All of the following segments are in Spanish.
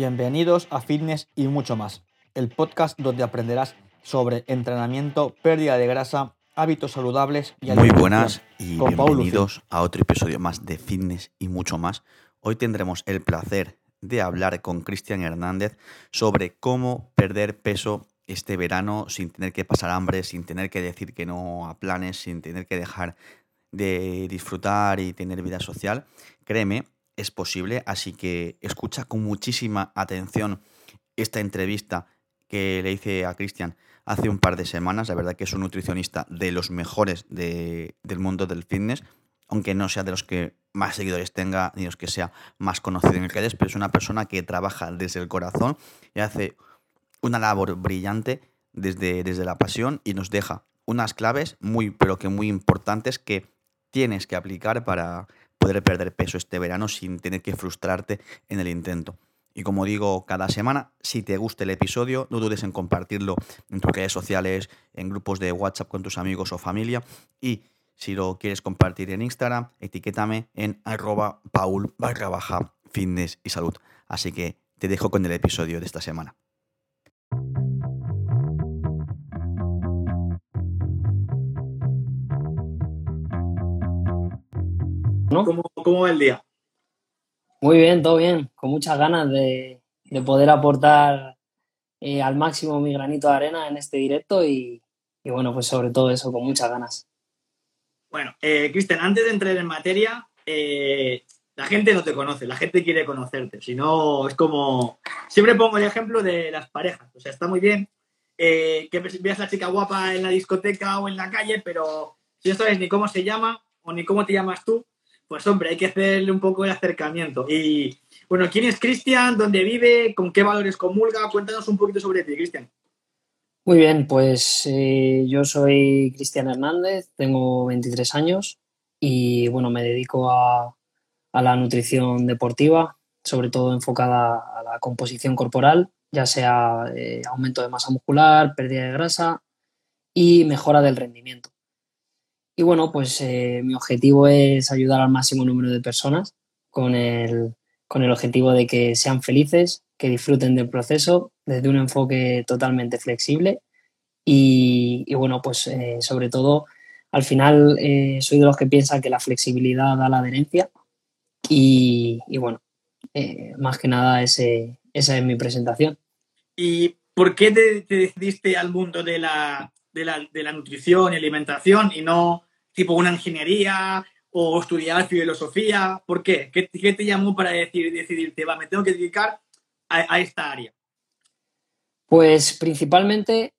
Bienvenidos a Fitness y Mucho Más, el podcast donde aprenderás sobre entrenamiento, pérdida de grasa, hábitos saludables y alimentación. Muy buenas y bienvenidos a otro episodio más de Fitness y Mucho Más. Hoy tendremos el placer de hablar con Cristian Hernández sobre cómo perder peso este verano sin tener que pasar hambre, sin tener que decir que no a planes, sin tener que dejar de disfrutar y tener vida social. Créeme, es posible, así que escucha con muchísima atención esta entrevista que le hice a Cristian hace un par de semanas. La verdad que es un nutricionista de los mejores del mundo del fitness, aunque no sea de los que más seguidores tenga ni los que sea más conocido en el que es, pero es una persona que trabaja desde el corazón y hace una labor brillante desde la pasión y nos deja unas claves muy importantes que tienes que aplicar para poder perder peso este verano sin tener que frustrarte en el intento. Y como digo cada semana, si te gusta el episodio, no dudes en compartirlo en tus redes sociales, en grupos de WhatsApp con tus amigos o familia. Y si lo quieres compartir en Instagram, etiquétame en @paul_fitness y salud. Así que te dejo con el episodio de esta semana. ¿No? ¿Cómo va el día? Muy bien, todo bien. Con muchas ganas de poder aportar al máximo mi granito de arena en este directo y bueno, pues sobre todo eso, con muchas ganas. Bueno, Cristian, antes de entrar en materia, la gente no te conoce, la gente quiere conocerte. Si no, es como... Siempre pongo el ejemplo de las parejas. O sea, está muy bien que veas a la chica guapa en la discoteca o en la calle, pero si no sabes ni cómo se llama o ni cómo te llamas tú, pues hombre, hay que hacerle un poco el acercamiento. Y bueno, ¿quién es Cristian? ¿Dónde vive? ¿Con qué valores comulga? Cuéntanos un poquito sobre ti, Cristian. Muy bien, pues yo soy Cristian Hernández, tengo 23 años y bueno, me dedico a la nutrición deportiva, sobre todo enfocada a la composición corporal, ya sea aumento de masa muscular, pérdida de grasa y mejora del rendimiento. Y bueno, pues mi objetivo es ayudar al máximo número de personas con el objetivo de que sean felices, que disfruten del proceso desde un enfoque totalmente flexible y bueno, pues sobre todo al final soy de los que piensa que la flexibilidad da la adherencia y bueno, más que nada esa es mi presentación. ¿Y por qué te decidiste al mundo de la nutrición y alimentación y no... tipo una ingeniería o estudiar filosofía? ¿Por qué? ¿Qué te llamó para decidirte, me tengo que dedicar a esta área? Pues principalmente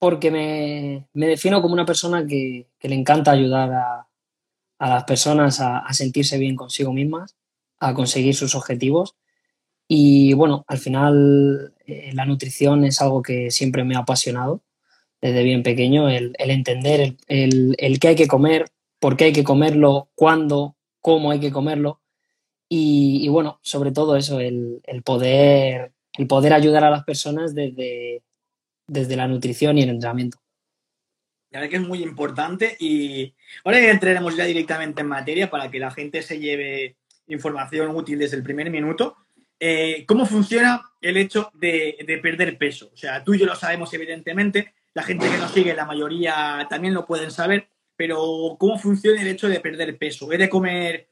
porque me defino como una persona que le encanta ayudar a las personas a sentirse bien consigo mismas, a conseguir sus objetivos. Y bueno, al final la nutrición es algo que siempre me ha apasionado. Desde bien pequeño, el entender el qué hay que comer, por qué hay que comerlo, cuándo, cómo hay que comerlo y bueno, sobre todo eso, el poder ayudar a las personas desde la nutrición y el entrenamiento. La verdad que es muy importante y ahora entraremos ya directamente en materia para que la gente se lleve información útil desde el primer minuto. ¿Cómo funciona el hecho de perder peso? O sea, tú y yo lo sabemos evidentemente, la gente que nos sigue, la mayoría también lo pueden saber, pero ¿cómo funciona el hecho de perder peso? ¿He de comer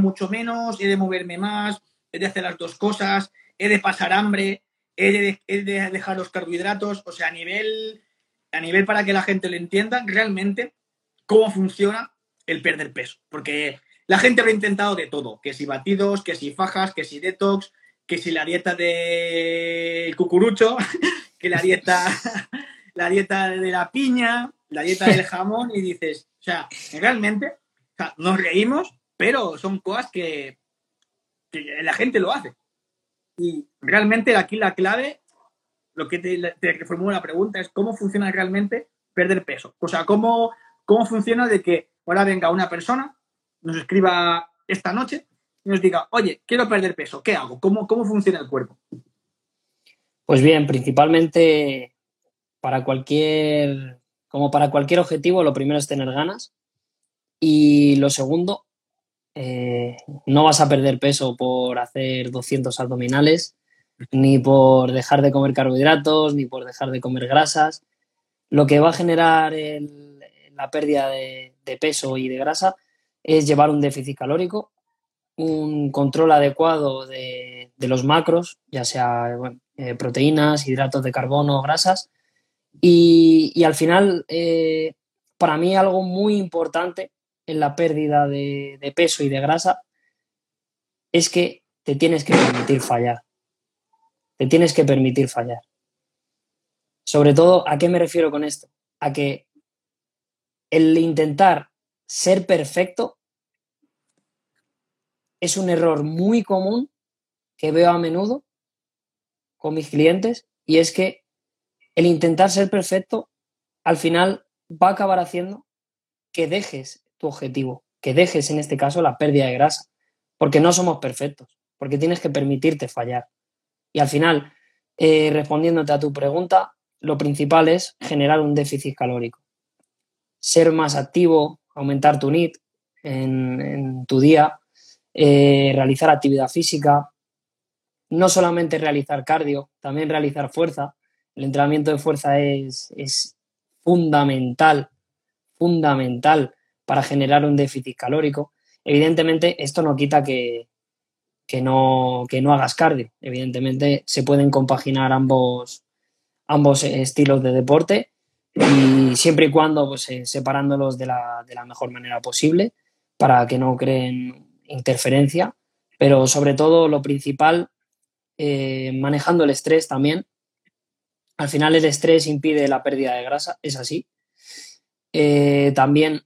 mucho menos? ¿He de moverme más? ¿He de hacer las dos cosas? ¿He de pasar hambre? ¿He de dejar los carbohidratos? O sea, a nivel para que la gente lo entienda realmente, ¿cómo funciona el perder peso? Porque la gente lo ha intentado de todo, que si batidos, que si fajas, que si detox, que si la dieta del cucurucho, que la dieta de la piña, la dieta del jamón, y dices, o sea, realmente, o sea, nos reímos, pero son cosas que la gente lo hace. Y realmente aquí la clave, lo que te formulo la pregunta es cómo funciona realmente perder peso. O sea, cómo funciona de que ahora venga una persona, nos escriba esta noche y nos diga, oye, quiero perder peso, ¿qué hago? ¿Cómo funciona el cuerpo? Pues bien, principalmente... Para cualquier objetivo, lo primero es tener ganas y lo segundo, no vas a perder peso por hacer 200 abdominales ni por dejar de comer carbohidratos, ni por dejar de comer grasas. Lo que va a generar la pérdida de peso y de grasa es llevar un déficit calórico, un control adecuado de los macros, ya sea proteínas, hidratos de carbono, grasas. Y al final, para mí algo muy importante en la pérdida de peso y de grasa es que te tienes que permitir fallar. Te tienes que permitir fallar. Sobre todo, ¿a qué me refiero con esto? A que el intentar ser perfecto es un error muy común que veo a menudo con mis clientes, y es que el intentar ser perfecto al final va a acabar haciendo que dejes tu objetivo, que dejes en este caso la pérdida de grasa, porque no somos perfectos, porque tienes que permitirte fallar. Y al final, respondiéndote a tu pregunta, lo principal es generar un déficit calórico, ser más activo, aumentar tu NEAT en tu día, realizar actividad física, no solamente realizar cardio, también realizar fuerza. El entrenamiento de fuerza es fundamental para generar un déficit calórico. Evidentemente, esto no quita que no hagas cardio. Evidentemente, se pueden compaginar ambos estilos de deporte, y siempre y cuando separándolos de la mejor manera posible para que no creen interferencia. Pero sobre todo, lo principal, manejando el estrés también. Al final, el estrés impide la pérdida de grasa, es así. También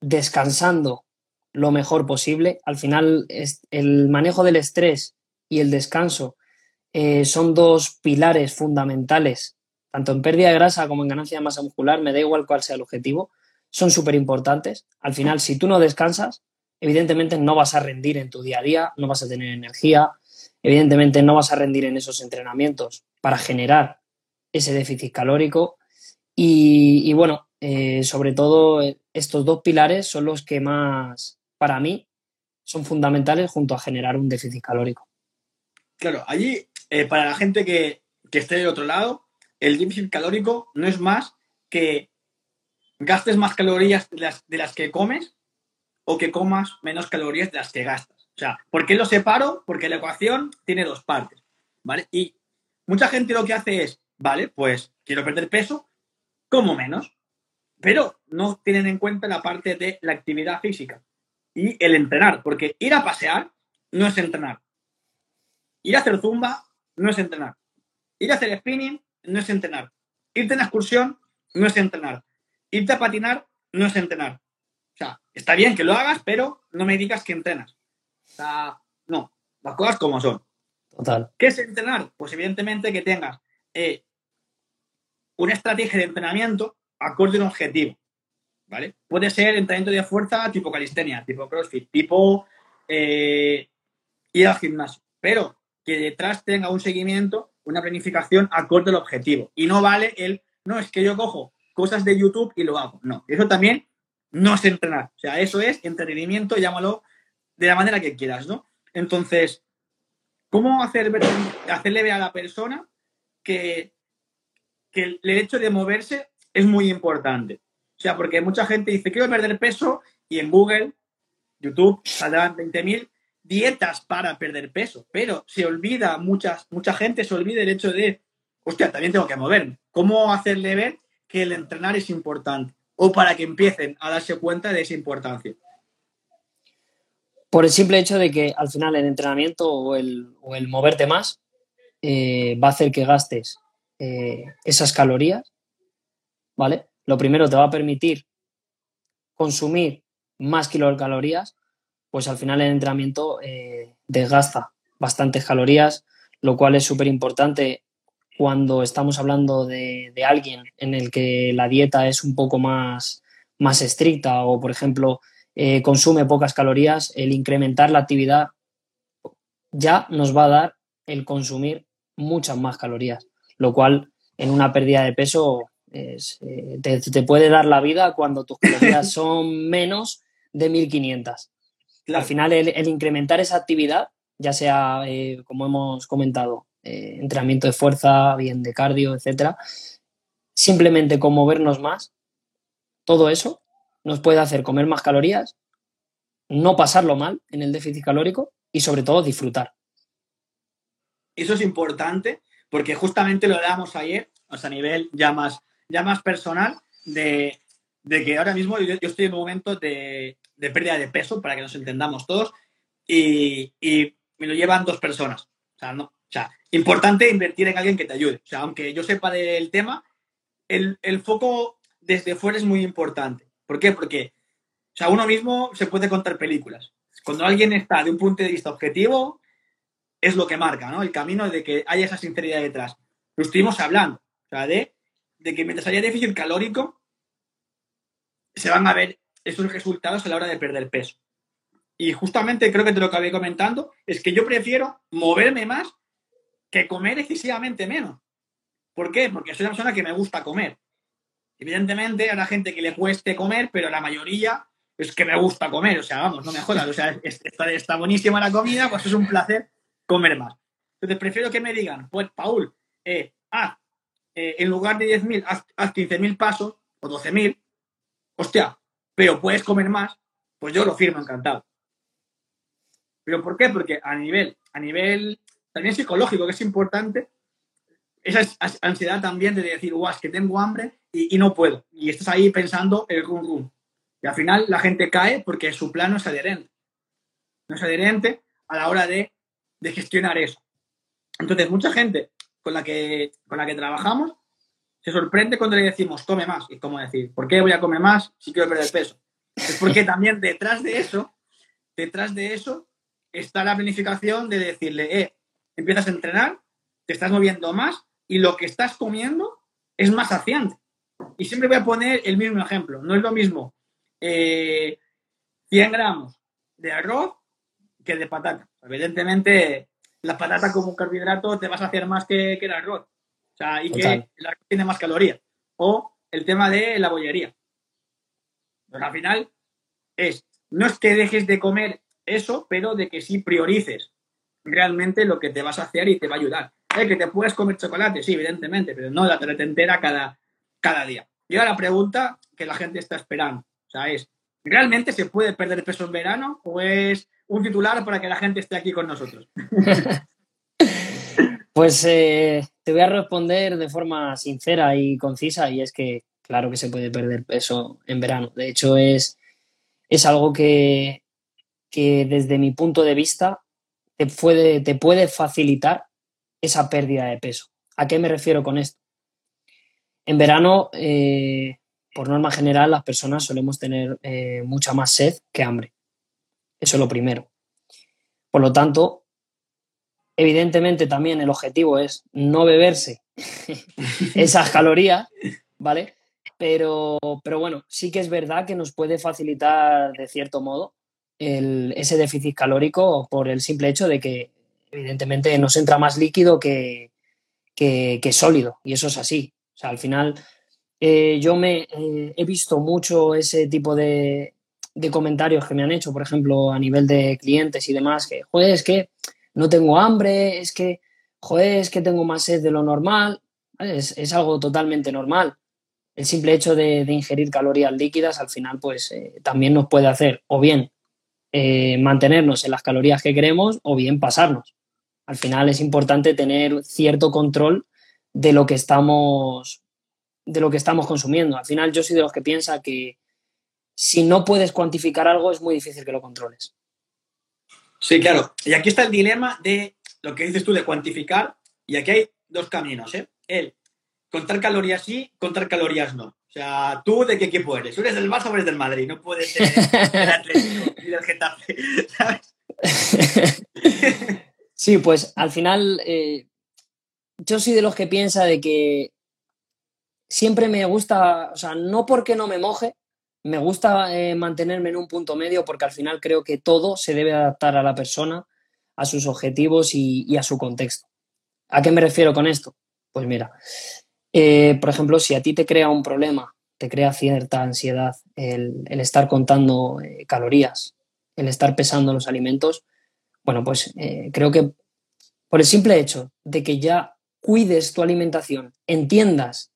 descansando lo mejor posible. Al final, el manejo del estrés y el descanso son dos pilares fundamentales, tanto en pérdida de grasa como en ganancia de masa muscular, me da igual cuál sea el objetivo, son súper importantes. Al final, si tú no descansas, evidentemente no vas a rendir en tu día a día, no vas a tener energía, evidentemente no vas a rendir en esos entrenamientos para generar ese déficit calórico. Y bueno, sobre todo estos dos pilares son los que más, para mí, son fundamentales junto a generar un déficit calórico. Claro, allí, para la gente que esté del otro lado, el déficit calórico no es más que gastes más calorías de las que comes, o que comas menos calorías de las que gastas. O sea, ¿por qué lo separo? Porque la ecuación tiene dos partes, ¿vale? Y mucha gente lo que hace es, vale, pues quiero perder peso, como menos, pero no tienen en cuenta la parte de la actividad física y el entrenar, porque ir a pasear no es entrenar, ir a hacer zumba no es entrenar, ir a hacer spinning no es entrenar, irte a una excursión no es entrenar, irte a patinar no es entrenar. O sea, está bien que lo hagas, pero no me digas que entrenas. O sea, no, las cosas como son. Total. ¿Qué es entrenar? Pues evidentemente que tengas una estrategia de entrenamiento acorde a un objetivo, ¿vale? Puede ser entrenamiento de fuerza tipo calistenia, tipo crossfit, tipo ir al gimnasio, pero que detrás tenga un seguimiento, una planificación acorde al objetivo. Y no vale no, es que yo cojo cosas de YouTube y lo hago. No, eso también no es entrenar. O sea, eso es entretenimiento, llámalo de la manera que quieras, ¿no? Entonces, ¿cómo hacerle ver a la persona que el hecho de moverse es muy importante? O sea, porque mucha gente dice, quiero perder peso, y en Google, YouTube, saldrán 20.000 dietas para perder peso, pero se olvida, mucha gente se olvida el hecho de, hostia, también tengo que moverme. ¿Cómo hacerle ver que el entrenar es importante? O para que empiecen a darse cuenta de esa importancia. Por el simple hecho de que al final el entrenamiento o el moverte más va a hacer que gastes esas calorías, ¿vale? Lo primero, te va a permitir consumir más kilocalorías, pues al final el entrenamiento desgasta bastantes calorías, lo cual es súper importante cuando estamos hablando de alguien en el que la dieta es un poco más estricta, o por ejemplo consume pocas calorías. El incrementar la actividad ya nos va a dar el consumir muchas más calorías, lo cual en una pérdida de peso te puede dar la vida cuando tus calorías son menos de 1.500. Claro. Al final el incrementar esa actividad, ya sea como hemos comentado, entrenamiento de fuerza, bien de cardio, etcétera, simplemente con movernos más, todo eso nos puede hacer comer más calorías, no pasarlo mal en el déficit calórico y sobre todo disfrutar. Eso es importante porque justamente lo hablábamos ayer, o sea, a nivel ya más personal, de que ahora mismo yo estoy en un momento de pérdida de peso, para que nos entendamos todos, y me lo llevan dos personas. O sea, no, o sea, importante invertir en alguien que te ayude. O sea, aunque yo sepa del tema, el foco desde fuera es muy importante. ¿Por qué? Porque, o sea, uno mismo se puede contar películas. Cuando alguien está de un punto de vista objetivo, es lo que marca, ¿no? El camino de que haya esa sinceridad detrás. Lo estuvimos hablando, o sea, de que mientras haya déficit calórico, se van a ver esos resultados a la hora de perder peso. Y justamente creo que te lo acabé comentando, es que yo prefiero moverme más que comer excesivamente menos. ¿Por qué? Porque soy una persona que me gusta comer. Evidentemente habrá gente que le cueste comer, pero la mayoría es que me gusta comer. O sea, vamos, no me jodas. O sea, está buenísima la comida, pues es un placer comer más. Entonces, prefiero que me digan, pues, Paul, en lugar de 10.000, haz 15.000 pasos o 12.000. Hostia, pero puedes comer más. Pues yo lo firmo encantado. ¿Pero por qué? Porque a nivel también psicológico, que es importante, esa ansiedad también de decir, guau, es que tengo hambre y no puedo. Y estás ahí pensando el rum-rum. Y al final la gente cae porque su plan no es adherente. No es adherente a la hora de gestionar eso. Entonces, mucha gente con la que trabajamos se sorprende cuando le decimos, come más. Y cómo decir, ¿por qué voy a comer más si quiero perder peso? Es porque también detrás de eso está la planificación de decirle, empiezas a entrenar, te estás moviendo más y lo que estás comiendo es más saciante. Y siempre voy a poner el mismo ejemplo. No es lo mismo 100 gramos de arroz que de patata. Evidentemente, la patata como carbohidrato te vas a hacer más que el arroz. O sea, y total, que el arroz tiene más calorías. O el tema de la bollería. Pero al final, no es que dejes de comer eso, pero de que sí priorices realmente lo que te vas a hacer y te va a ayudar. Que te puedes comer chocolate, sí, evidentemente, pero no la tarta entera cada día. Y ahora la pregunta que la gente está esperando, o sea, es, ¿realmente se puede perder peso en verano o es un titular para que la gente esté aquí con nosotros? Pues te voy a responder de forma sincera y concisa, y es que claro que se puede perder peso en verano. De hecho, es algo que desde mi punto de vista te puede facilitar esa pérdida de peso. ¿A qué me refiero con esto? En verano, por norma general, las personas solemos tener mucha más sed que hambre. Eso es lo primero. Por lo tanto, evidentemente también el objetivo es no beberse esas calorías, ¿vale? Pero bueno, sí que es verdad que nos puede facilitar, de cierto modo, ese déficit calórico por el simple hecho de que evidentemente nos entra más líquido que sólido, y eso es así. O sea, al final yo me he visto mucho ese tipo de comentarios que me han hecho, por ejemplo, a nivel de clientes y demás, que, joder, es que no tengo hambre, es que, joder, es que tengo más sed de lo normal. Es algo totalmente normal. El simple hecho de ingerir calorías líquidas, al final, pues también nos puede hacer o bien mantenernos en las calorías que queremos o bien pasarnos. Al final es importante tener cierto control de lo que estamos consumiendo. Al final yo soy de los que piensa que si no puedes cuantificar algo es muy difícil que lo controles. Sí, claro. Y aquí está el dilema de lo que dices tú de cuantificar, y aquí hay dos caminos, ¿eh? El contar calorías sí, contar calorías no. O sea, ¿tú de qué equipo eres? ¿Tú eres del Barça o eres del Madrid? No puedes ser del Atlético ni del Getafe, ¿sabes? Sí, pues al final yo soy de los que piensa de que siempre me gusta, o sea, no porque no me moje, me gusta mantenerme en un punto medio, porque al final creo que todo se debe adaptar a la persona, a sus objetivos y a su contexto. ¿A qué me refiero con esto? Pues mira, por ejemplo, si a ti te crea un problema, te crea cierta ansiedad el estar contando calorías, el estar pesando los alimentos, bueno, pues creo que por el simple hecho de que ya cuides tu alimentación, entiendas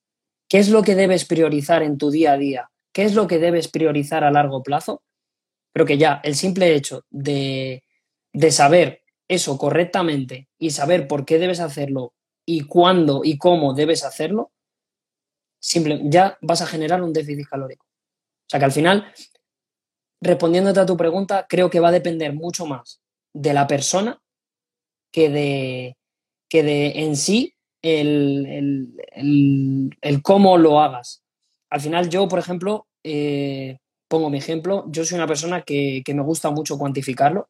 qué es lo que debes priorizar en tu día a día, qué es lo que debes priorizar a largo plazo, pero que ya el simple hecho de saber eso correctamente y saber por qué debes hacerlo y cuándo y cómo debes hacerlo, ya vas a generar un déficit calórico. O sea que al final, respondiéndote a tu pregunta, creo que va a depender mucho más de la persona que de en sí el cómo lo hagas. Al final yo, por ejemplo, pongo mi ejemplo, yo soy una persona que me gusta mucho cuantificarlo,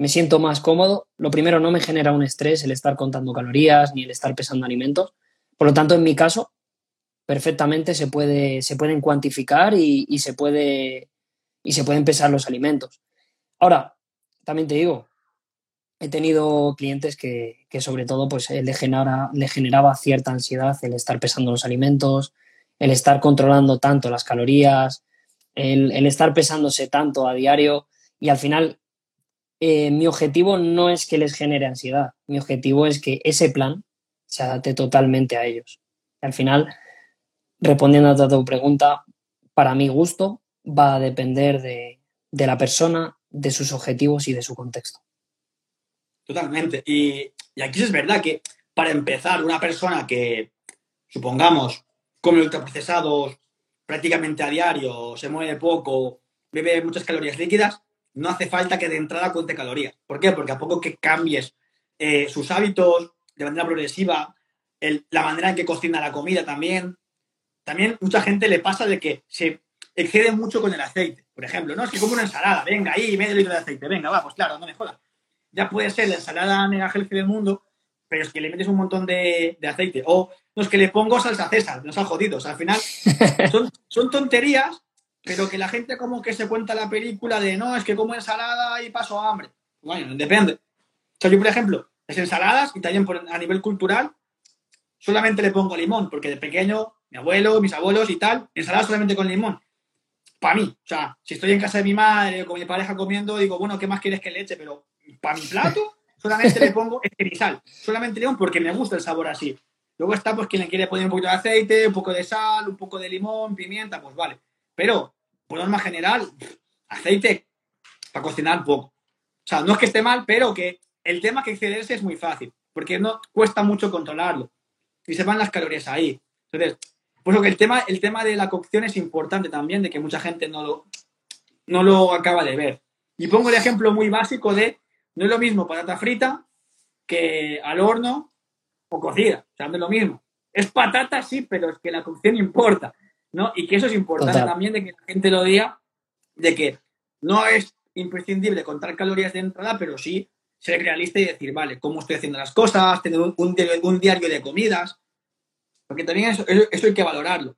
me siento más cómodo. Lo primero, no me genera un estrés el estar contando calorías ni el estar pesando alimentos. Por lo tanto, en mi caso, perfectamente se pueden cuantificar y se pueden pesar los alimentos. Ahora, también te digo, he tenido clientes que sobre todo pues le generaba cierta ansiedad el estar pesando los alimentos, el estar controlando tanto las calorías, el estar pesándose tanto a diario, y al final mi objetivo no es que les genere ansiedad, mi objetivo es que ese plan se adapte totalmente a ellos. Y al final, respondiendo a tu pregunta, para mi gusto va a depender de la persona, de sus objetivos y de su contexto. Totalmente. Y aquí es verdad que, para empezar, una persona que, supongamos, come ultraprocesados prácticamente a diario, se mueve poco, bebe muchas calorías líquidas, no hace falta que de entrada cuente calorías. ¿Por qué? Porque a poco que cambies sus hábitos de manera progresiva, la manera en que cocina la comida también mucha gente le pasa de que se excede mucho con el aceite. Por ejemplo, no, es que como una ensalada, venga, ahí, medio litro de aceite, venga, va, pues claro, no me jodas. Ya puede ser la ensalada mega healthy del mundo, pero es que le metes un montón de aceite. O no, es que le pongo salsa César, nos ha jodido. O sea, al final son tonterías, pero que la gente como que se cuenta la película de no, es que como ensalada y paso hambre. Bueno, depende. O sea, yo, por ejemplo, las ensaladas, y también a nivel cultural, solamente le pongo limón, porque de pequeño, mi abuelo, mis abuelos y tal, ensalada solamente con limón. Para mí, o sea, si estoy en casa de mi madre o con mi pareja comiendo, digo, bueno, ¿qué más quieres que le eche? Pero para mi plato solamente le pongo sal, solamente limón, porque me gusta el sabor así. Luego está pues quien le quiere poner un poquito de aceite, un poco de sal, un poco de limón, pimienta, pues vale. Pero, por norma general, aceite para cocinar poco. O sea, no es que esté mal, pero que el tema que excederse es muy fácil, porque no cuesta mucho controlarlo y se van las calorías ahí. Entonces, pues lo que el tema de la cocción es importante también, de que mucha gente no lo acaba de ver. Y pongo el ejemplo muy básico de no es lo mismo patata frita que al horno o cocida. O sea, no es lo mismo. Es patata, sí, pero es que la cocción importa, ¿no? Y que eso es importante también, de que la gente lo diga, de que no es imprescindible contar calorías de entrada, pero sí ser realista y decir, vale, cómo estoy haciendo las cosas, tener un diario de comidas, porque también eso hay que valorarlo.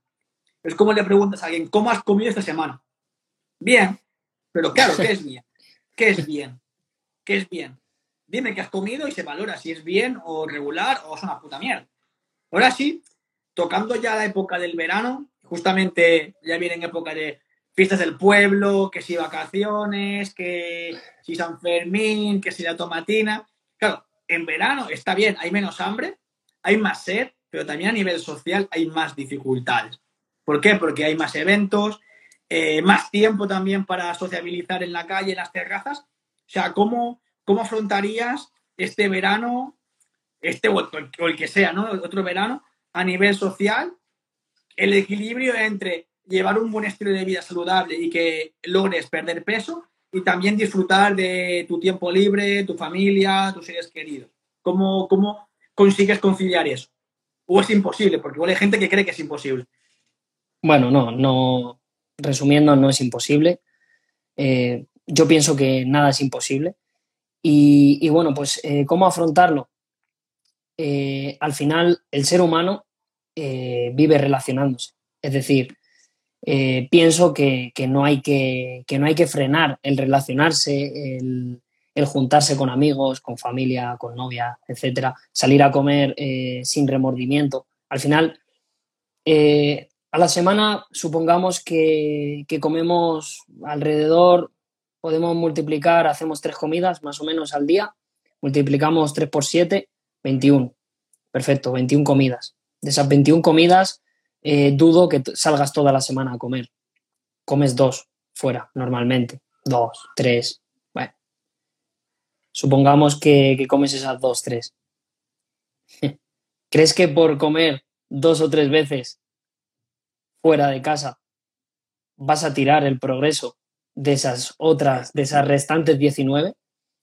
Es como le preguntas a alguien, ¿cómo has comido esta semana? Bien, pero claro, ¿qué es bien? ¿Qué es bien? ¿Qué es bien? Dime qué has comido y se valora si es bien o regular o es una puta mierda. Ahora sí, tocando ya la época del verano, justamente ya viene en época de fiestas del pueblo, que si vacaciones, que si San Fermín, que si la tomatina. Claro, en verano está bien, hay menos hambre, hay más sed, pero también a nivel social hay más dificultades. ¿Por qué? Porque hay más eventos, más tiempo también para sociabilizar en la calle, en las terrazas. O sea, ¿cómo afrontarías este verano, o el que sea, ¿no? Otro verano, a nivel social, el equilibrio entre llevar un buen estilo de vida saludable y que logres perder peso y también disfrutar de tu tiempo libre, tu familia, tus seres queridos? ¿Cómo consigues conciliar eso? ¿O es imposible? Porque igual hay gente que cree que es imposible. Bueno, no. Resumiendo, no es imposible. Yo pienso que nada es imposible. Y bueno, pues, ¿cómo afrontarlo? Al final, el ser humano vive relacionándose. Es decir, pienso que no hay que frenar el relacionarse, el juntarse con amigos, con familia, con novia, etcétera, salir a comer sin remordimiento. Al final, a la semana, supongamos que comemos alrededor, podemos multiplicar, hacemos 3 comidas más o menos al día, multiplicamos 3 por 7, 21. Perfecto, 21 comidas. De esas 21 comidas, dudo que salgas toda la semana a comer. Comes 2 fuera, normalmente. 2, 3. Bueno. Supongamos que comes esas 2, 3. ¿Crees que por comer 2 o 3 veces fuera de casa vas a tirar el progreso de esas otras, de esas restantes 19?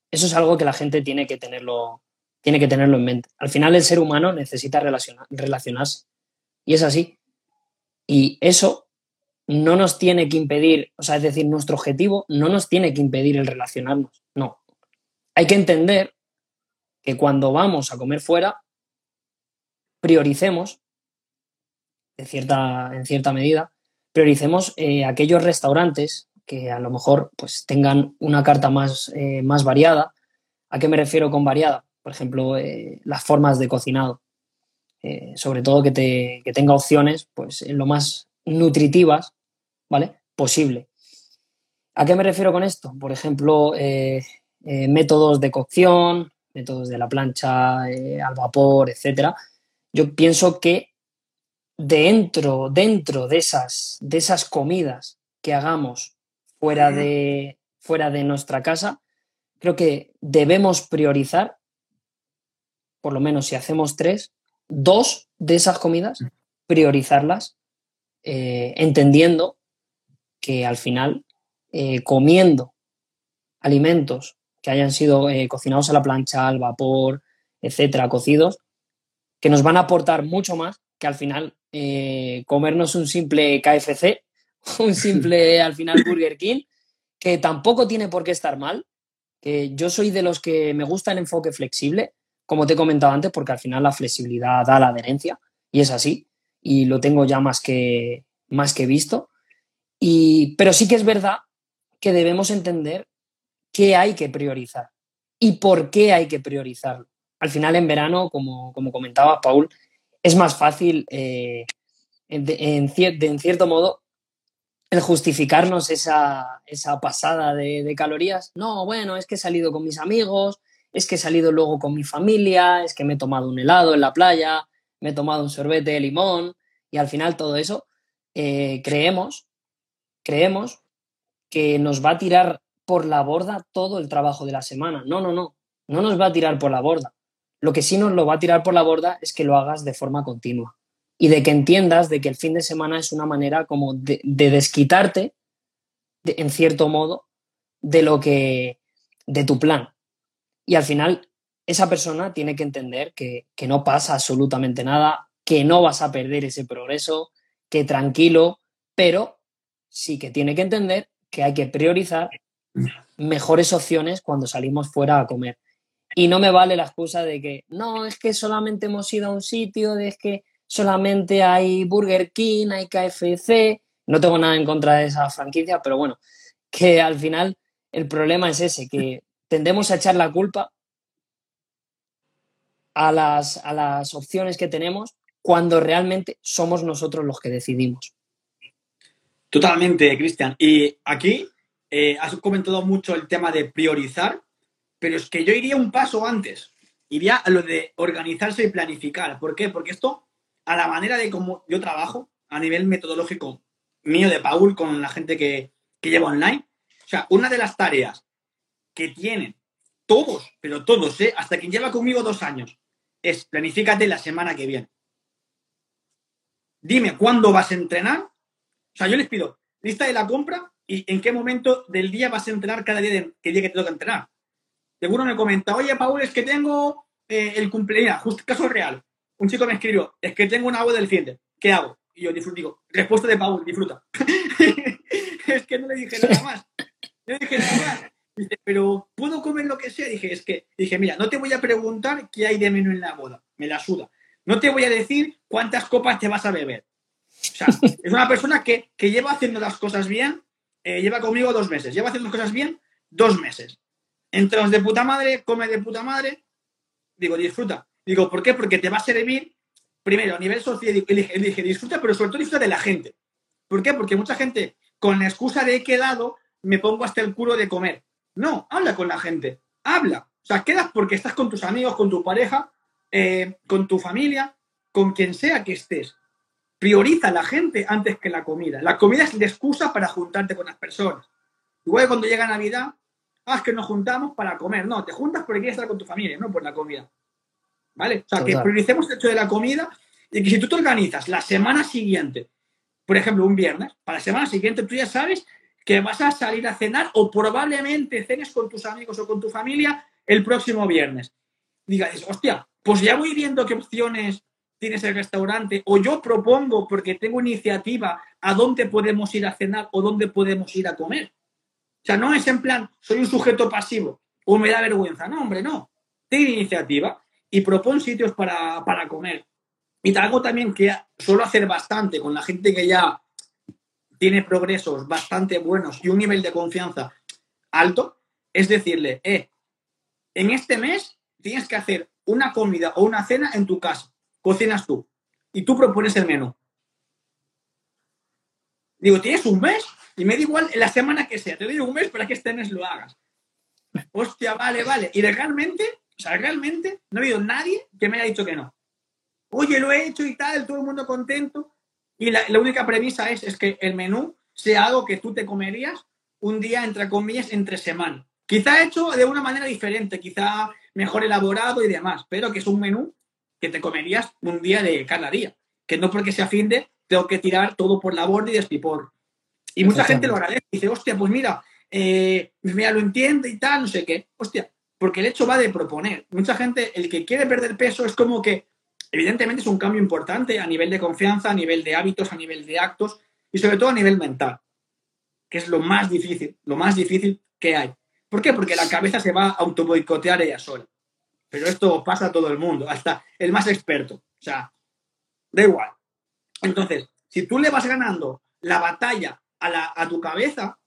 Eso es algo que la gente tiene que tenerlo en mente. Al final el ser humano necesita relacionarse. Y es así. Y eso no nos tiene que impedir, o sea, es decir, nuestro objetivo no nos tiene que impedir el relacionarnos. No. Hay que entender que cuando vamos a comer fuera, prioricemos, en cierta medida, prioricemos aquellos restaurantes que a lo mejor pues, tengan una carta más variada. ¿A qué me refiero con variada? Por ejemplo, las formas de cocinado. Sobre todo que tenga opciones pues, lo más nutritivas, ¿vale?, posible. ¿A qué me refiero con esto? Por ejemplo, métodos de cocción, métodos de la plancha, al vapor, etcétera. Yo pienso que dentro de esas comidas que hagamos fuera de nuestra casa, creo que debemos priorizar, por lo menos si hacemos 3, 2 de esas comidas, priorizarlas, entendiendo que al final comiendo alimentos que hayan sido cocinados a la plancha, al vapor, etcétera, cocidos, que nos van a aportar mucho más que al final comernos un simple KFC, un simple al final Burger King, que tampoco tiene por qué estar mal, que yo soy de los que me gusta el enfoque flexible, como te he comentado antes, porque al final la flexibilidad da la adherencia, y es así, y lo tengo ya más que visto. Pero sí que es verdad que debemos entender qué hay que priorizar y por qué hay que priorizarlo. Al final, en verano, como comentaba Paul, es más fácil, en cierto modo, el justificarnos esa pasada de calorías. No, bueno, es que he salido con mis amigos, es que he salido luego con mi familia, es que me he tomado un helado en la playa, me he tomado un sorbete de limón, y al final todo eso creemos que nos va a tirar por la borda todo el trabajo de la semana. No nos va a tirar por la borda. Lo que sí nos lo va a tirar por la borda es que lo hagas de forma continua y de que entiendas de que el fin de semana es una manera como de desquitarte, en cierto modo, de tu plan. Y al final esa persona tiene que entender que no pasa absolutamente nada, que no vas a perder ese progreso, que tranquilo, pero sí que tiene que entender que hay que priorizar mejores opciones cuando salimos fuera a comer. Y no me vale la excusa de que no, es que solamente hemos ido a un sitio, es que solamente hay Burger King, hay KFC. No tengo nada en contra de esa franquicia, pero bueno, que al final el problema es ese, que tendemos a echar la culpa a las opciones que tenemos cuando realmente somos nosotros los que decidimos. Totalmente, Cristian. Y aquí has comentado mucho el tema de priorizar, pero es que yo iría un paso antes. Iría a lo de organizarse y planificar. ¿Por qué? Porque esto, a la manera de cómo yo trabajo, a nivel metodológico mío de Paul, con la gente que lleva online, o sea, una de las tareas que tienen todos, pero todos, hasta quien lleva conmigo 2 años, es planifícate la semana que viene. Dime cuándo vas a entrenar. O sea, yo les pido lista de la compra y en qué momento del día vas a entrenar cada día, el día que te toca entrenar. Seguro me comenta, oye, Paul, es que tengo el cumpleaños. Justo caso real. Un chico me escribió, es que tengo una agua del fiende. ¿Qué hago? Y yo digo, respuesta de Paul, disfruta. Es que no le dije nada más. No le dije nada más. Dice, pero ¿puedo comer lo que sea? Dije, mira, no te voy a preguntar qué hay de menú en la boda. Me la suda. No te voy a decir cuántas copas te vas a beber. O sea, es una persona que lleva haciendo las cosas bien, lleva conmigo 2 meses. Lleva haciendo las cosas bien 2 meses. Entras de puta madre, come de puta madre, digo, disfruta. Digo, ¿por qué? Porque te va a servir, primero, a nivel social, dije, disfruta, pero sobre todo disfruta de la gente. ¿Por qué? Porque mucha gente, con la excusa de he quedado, me pongo hasta el culo de comer. No, habla con la gente, habla. O sea, quedas porque estás con tus amigos, con tu pareja, con tu familia, con quien sea que estés. Prioriza a la gente antes que la comida. La comida es la excusa para juntarte con las personas. Igual que cuando llega Navidad, es que nos juntamos para comer. No, te juntas porque quieres estar con tu familia, no por la comida. ¿Vale? O sea, que prioricemos el hecho de la comida y que si tú te organizas la semana siguiente, por ejemplo, un viernes, para la semana siguiente tú ya sabes que vas a salir a cenar o probablemente cenes con tus amigos o con tu familia el próximo viernes. Digas, hostia, pues ya voy viendo qué opciones tienes el restaurante, o yo propongo, porque tengo iniciativa, a dónde podemos ir a cenar o dónde podemos ir a comer. O sea, no es en plan, soy un sujeto pasivo o me da vergüenza. No, hombre, no. Ten iniciativa y propon sitios para comer. Y algo también que suelo hacer bastante con la gente que ya tiene progresos bastante buenos y un nivel de confianza alto, es decirle, en este mes tienes que hacer una comida o una cena en tu casa. Cocinas tú y tú propones el menú. Digo, tienes un mes y me da igual la semana que sea, te doy un mes para que este mes lo hagas. Hostia, vale. Y realmente no ha habido nadie que me haya dicho que no. Oye, lo he hecho y tal, todo el mundo contento. Y la única premisa es que el menú sea algo que tú te comerías un día, entre comillas, entre semana. Quizá hecho de una manera diferente, quizá mejor elaborado y demás, pero que es un menú que te comerías un día de cada día, que no porque sea fin de, tengo que tirar todo por la borda y despipor. Y mucha gente lo agradece y dice, hostia, pues mira, lo entiende y tal, no sé qué. Hostia, porque el hecho va de proponer. Mucha gente, el que quiere perder peso es como que, evidentemente es un cambio importante a nivel de confianza, a nivel de hábitos, a nivel de actos y sobre todo a nivel mental, que es lo más difícil que hay. ¿Por qué? Porque la cabeza se va a autoboicotear ella sola. Pero esto pasa a todo el mundo, hasta el más experto. O sea, da igual. Entonces, si tú le vas ganando la batalla a tu cabeza,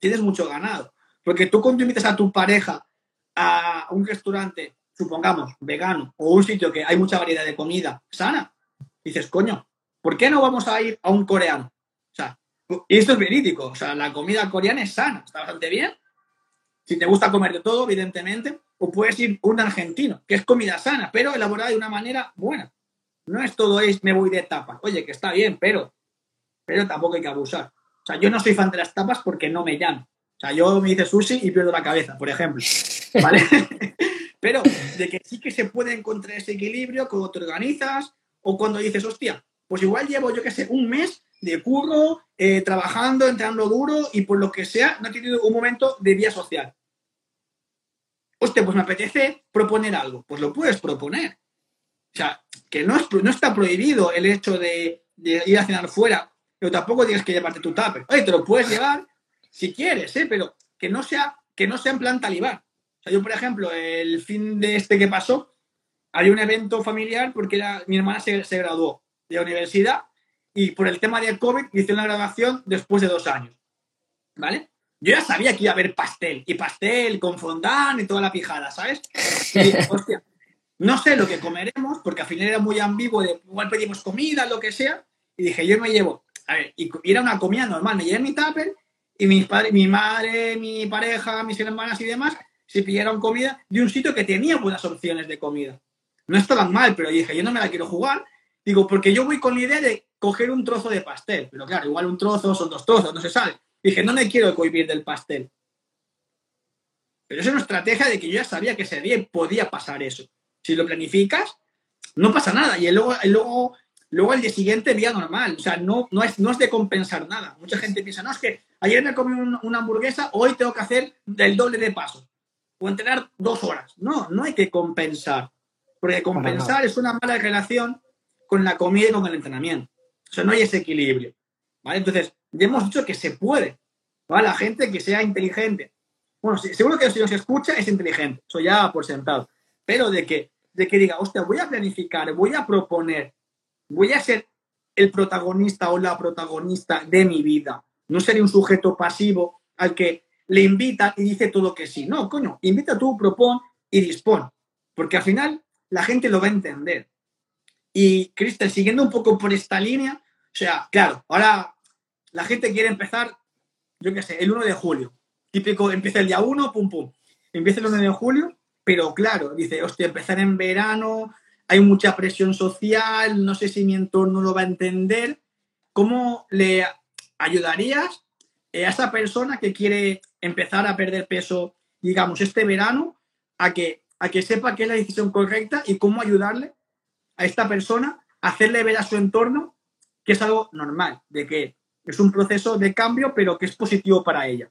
tienes mucho ganado. Porque tú cuando invitas a tu pareja a un restaurante, supongamos, vegano, o un sitio que hay mucha variedad de comida sana, dices, coño, ¿por qué no vamos a ir a un coreano? O sea, y esto es verídico. O sea, la comida coreana es sana, está bastante bien. Si te gusta comer de todo, evidentemente, o puedes ir a un argentino, que es comida sana, pero elaborada de una manera buena. No es todo me voy de tapas. Oye, que está bien, pero tampoco hay que abusar. O sea, yo no soy fan de las tapas porque no me llamo. O sea, yo me hice sushi y pierdo la cabeza, por ejemplo. ¿Vale? Pero de que sí que se puede encontrar ese equilibrio cuando te organizas o cuando dices, hostia, pues igual llevo, yo qué sé, un mes de curro, trabajando, entrenando duro y por lo que sea, no he tenido un momento de vía social. Hostia, pues me apetece proponer algo. Pues lo puedes proponer. O sea, que no está prohibido el hecho de ir a cenar fuera, pero tampoco tienes que llevarte tu tupper. Oye, te lo puedes llevar si quieres, pero que no sea en plan talibán. O sea, yo, por ejemplo, el fin de este que pasó, había un evento familiar porque mi hermana se graduó de la universidad y por el tema de COVID hice una graduación después de 2 años. ¿Vale? Yo ya sabía que iba a haber pastel con fondant y toda la pijada, ¿sabes? Y, hostia, no sé lo que comeremos, porque al final era muy ambiguo, igual pedimos comida, lo que sea, y dije, yo me llevo, y era una comida normal, me llevé mi tupper, y mi madre, mi pareja, mis hermanas y demás, se pillaron comida de un sitio que tenía buenas opciones de comida. No estaban mal, pero dije, yo no me la quiero jugar, digo, porque yo voy con la idea de coger un trozo de pastel, pero claro, igual un trozo son 2 trozos, no se sabe. Dije, no me quiero cohibir del pastel. Pero es una estrategia de que yo ya sabía que ese día podía pasar eso. Si lo planificas, no pasa nada. Y luego el día siguiente, día normal. O sea, no es de compensar nada. Mucha gente piensa, no, es que ayer me comí una hamburguesa, hoy tengo que hacer el doble de pasos. O entrenar 2 horas. No hay que compensar. Porque compensar es una mala relación con la comida y con el entrenamiento. O sea, no hay ese equilibrio. ¿Vale? Entonces, ya hemos dicho que se puede, ¿vale? La gente que sea inteligente. Bueno, seguro que si nos escucha es inteligente, eso ya por sentado. Pero de que diga, hostia, voy a planificar, voy a proponer, voy a ser el protagonista o la protagonista de mi vida. No seré un sujeto pasivo al que le invita y dice todo que sí. No, coño, invita tú, propón y dispón. Porque al final la gente lo va a entender. Y, Cristian, siguiendo un poco por esta línea, o sea, claro, ahora la gente quiere empezar, yo qué sé, el 1 de julio. Típico, empieza el día 1, pum, pum. Empieza el 1 de julio Pero claro, dice, hostia, empezar en verano, hay mucha presión social, no sé si mi entorno lo va a entender. ¿Cómo le ayudarías a esa persona que quiere empezar a perder peso, digamos, este verano, a que sepa qué es la decisión correcta y cómo ayudarle a esta persona, hacerle ver a su entorno que es algo normal, de que es un proceso de cambio, pero que es positivo para ella?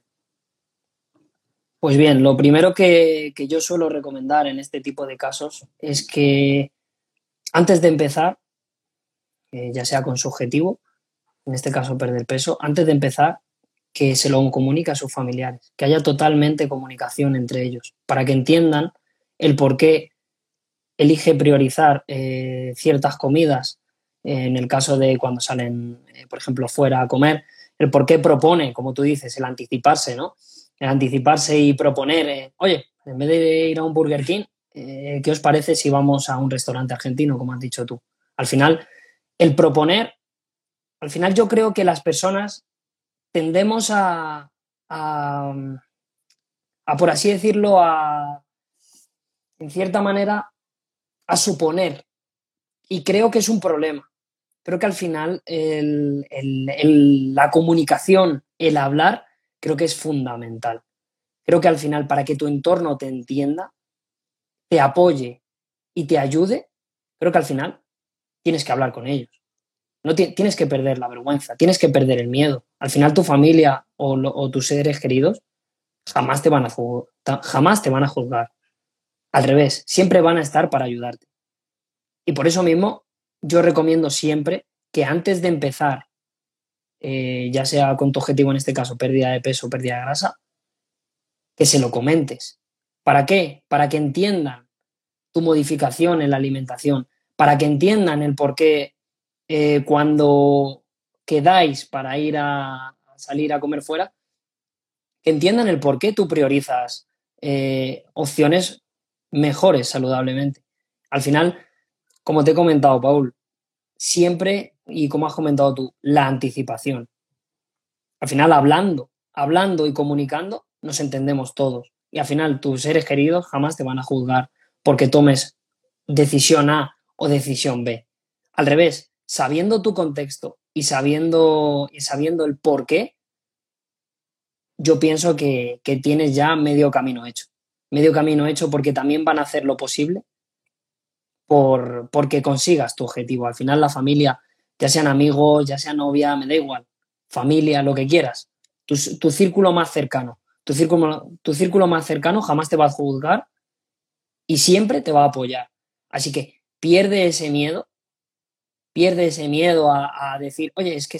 Pues bien, lo primero que yo suelo recomendar en este tipo de casos es que antes de empezar, ya sea con su objetivo, en este caso perder peso, antes de empezar, que se lo comunique a sus familiares, que haya totalmente comunicación entre ellos, para que entiendan el por qué elige priorizar ciertas comidas, en el caso de cuando salen, por ejemplo, fuera a comer, el por qué propone, como tú dices, el anticiparse, ¿no? El anticiparse y proponer, oye, en vez de ir a un Burger King, ¿qué os parece si vamos a un restaurante argentino, como has dicho tú? Al final, el proponer, al final yo creo que las personas tendemos a por así decirlo, en cierta manera, a suponer. Y creo que es un problema. Creo que al final la comunicación, el hablar, creo que es fundamental. Creo que al final, para que tu entorno te entienda, te apoye y te ayude, creo que al final tienes que hablar con ellos. No tienes que perder la vergüenza, tienes que perder el miedo. Al final tu familia o tus seres queridos jamás te van a juzgar. Al revés, siempre van a estar para ayudarte. Y por eso mismo yo recomiendo siempre que antes de empezar, ya sea con tu objetivo en este caso, pérdida de peso, pérdida de grasa, que se lo comentes. ¿Para qué? Para que entiendan tu modificación en la alimentación, para que entiendan el por qué cuando quedáis para ir a salir a comer fuera, que entiendan el por qué tú priorizas opciones mejores saludablemente. Al final, como te he comentado, Paul, siempre, y como has comentado tú, la anticipación. Al final, hablando y comunicando, nos entendemos todos. Y al final, tus seres queridos jamás te van a juzgar porque tomes decisión A o decisión B. Al revés, sabiendo tu contexto y sabiendo el por qué, yo pienso que tienes ya medio camino hecho. Medio camino hecho porque también van a hacer lo posible porque consigas tu objetivo. Al final la familia, ya sean amigos, ya sea novia, me da igual, familia, lo que quieras, tu círculo más cercano. Tu círculo más cercano jamás te va a juzgar y siempre te va a apoyar. Así que pierde ese miedo. Pierde ese miedo a decir, oye, es que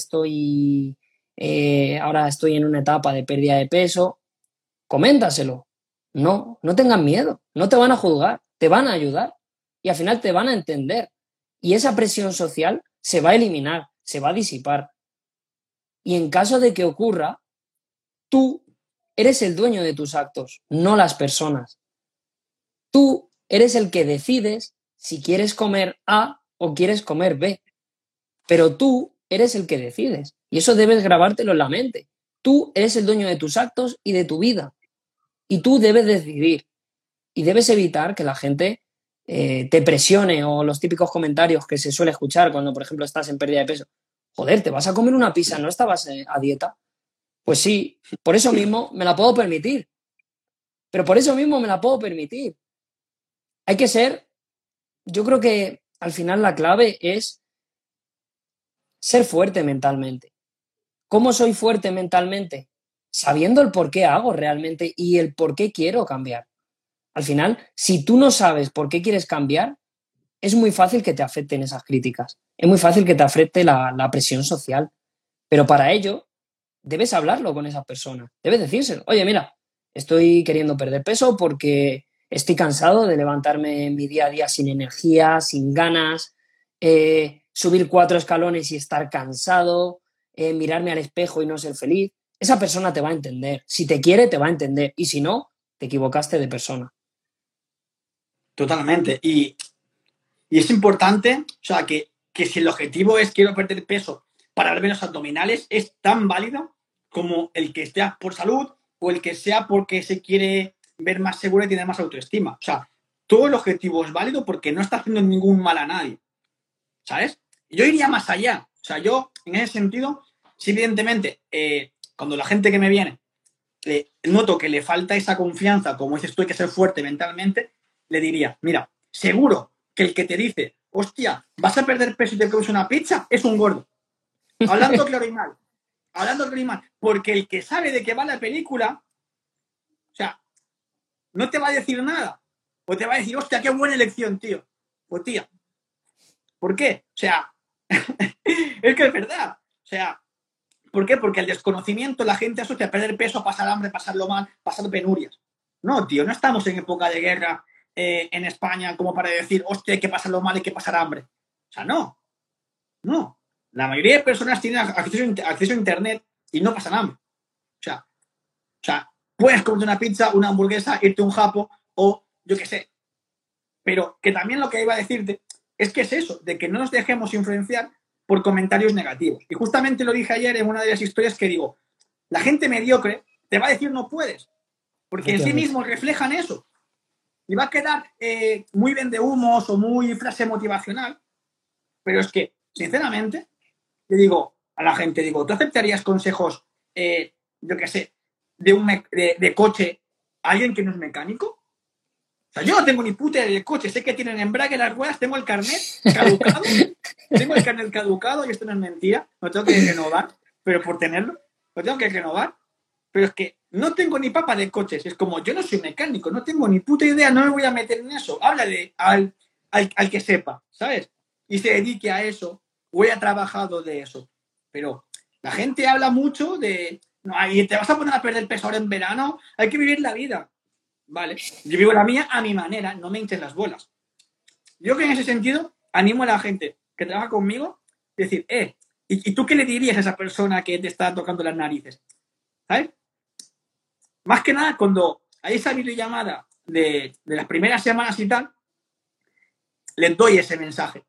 ahora estoy en una etapa de pérdida de peso. Coméntaselo. No tengas miedo. No te van a juzgar. Te van a ayudar. Y al final te van a entender. Y esa presión social se va a eliminar, se va a disipar. Y en caso de que ocurra, tú eres el dueño de tus actos, no las personas. Tú eres el que decides si quieres comer A o quieres comer B, pero tú eres el que decides y eso debes grabártelo en la mente. Tú eres el dueño de tus actos y de tu vida y tú debes decidir y debes evitar que la gente te presione o los típicos comentarios que se suele escuchar cuando, por ejemplo, estás en pérdida de peso. Joder, ¿te vas a comer una pizza? ¿No estabas a dieta? Pues sí, por eso mismo me la puedo permitir. Hay que ser, yo creo que al final la clave es ser fuerte mentalmente. ¿Cómo soy fuerte mentalmente? Sabiendo el por qué hago realmente y el por qué quiero cambiar. Al final, si tú no sabes por qué quieres cambiar, es muy fácil que te afecten esas críticas. Es muy fácil que te afecte la presión social. Pero para ello, debes hablarlo con esas personas. Debes decírselo. Oye, mira, estoy queriendo perder peso porque estoy cansado de levantarme en mi día a día sin energía, sin ganas, subir 4 escalones y estar cansado, mirarme al espejo y no ser feliz. Esa persona te va a entender. Si te quiere, te va a entender. Y si no, te equivocaste de persona. Totalmente. Y es importante, o sea, que si el objetivo es quiero perder peso para ver menos abdominales, es tan válido como el que sea por salud o el que sea porque se quiere ver más segura y tener más autoestima. O sea, todo el objetivo es válido porque no está haciendo ningún mal a nadie, ¿sabes? Yo iría más allá. O sea, yo, en ese sentido, sí, evidentemente, cuando la gente que me viene noto que le falta esa confianza, como dices tú, hay que ser fuerte mentalmente, le diría, mira, seguro que el que te dice, hostia, vas a perder peso y te comes una pizza, es un gordo. Hablando claro y mal. Hablando claro y mal. Porque el que sabe de qué va la película, o sea, no te va a decir nada. O te va a decir, hostia, qué buena elección, tío. O tía. ¿Por qué? O sea, es que es verdad. O sea, ¿por qué? Porque el desconocimiento, la gente asocia a perder peso, pasar hambre, pasarlo mal, pasar penurias. No, tío, no estamos en época de guerra en España como para decir, hostia, hay que pasarlo mal, hay que pasar hambre. O sea, no. No. La mayoría de personas tienen acceso a Internet y no pasan hambre. O sea, puedes comerte una pizza, una hamburguesa, irte a un japo o yo qué sé. Pero que también lo que iba a decirte es que es eso, de que no nos dejemos influenciar por comentarios negativos. Y justamente lo dije ayer en una de las historias que digo, la gente mediocre te va a decir no puedes, porque en sí mismos reflejan eso. Y va a quedar muy vendehumos o muy frase motivacional, pero es que, sinceramente, le digo a la gente, digo, ¿tú aceptarías consejos, yo qué sé, de coche a alguien que no es mecánico? O sea, yo no tengo ni puta idea del coche, sé que tienen embrague, las ruedas, tengo el carnet caducado, y esto no es mentira, lo tengo que renovar, pero por tenerlo, lo tengo que renovar, pero es que no tengo ni papa de coches, es como, yo no soy mecánico, no tengo ni puta idea, no me voy a meter en eso, háblale al que sepa, ¿sabes? Y se dedique a eso, o haya trabajado de eso, pero la gente habla mucho de, no, ahí te vas a poner a perder peso ahora en verano, hay que vivir la vida. Vale, yo vivo la mía a mi manera, no me hinches las bolas. Yo que en ese sentido animo a la gente que trabaja conmigo a decir, ¿y tú qué le dirías a esa persona que te está tocando las narices? ¿Sabes? Más que nada, cuando hay esa videollamada de las primeras semanas y tal, les doy ese mensaje.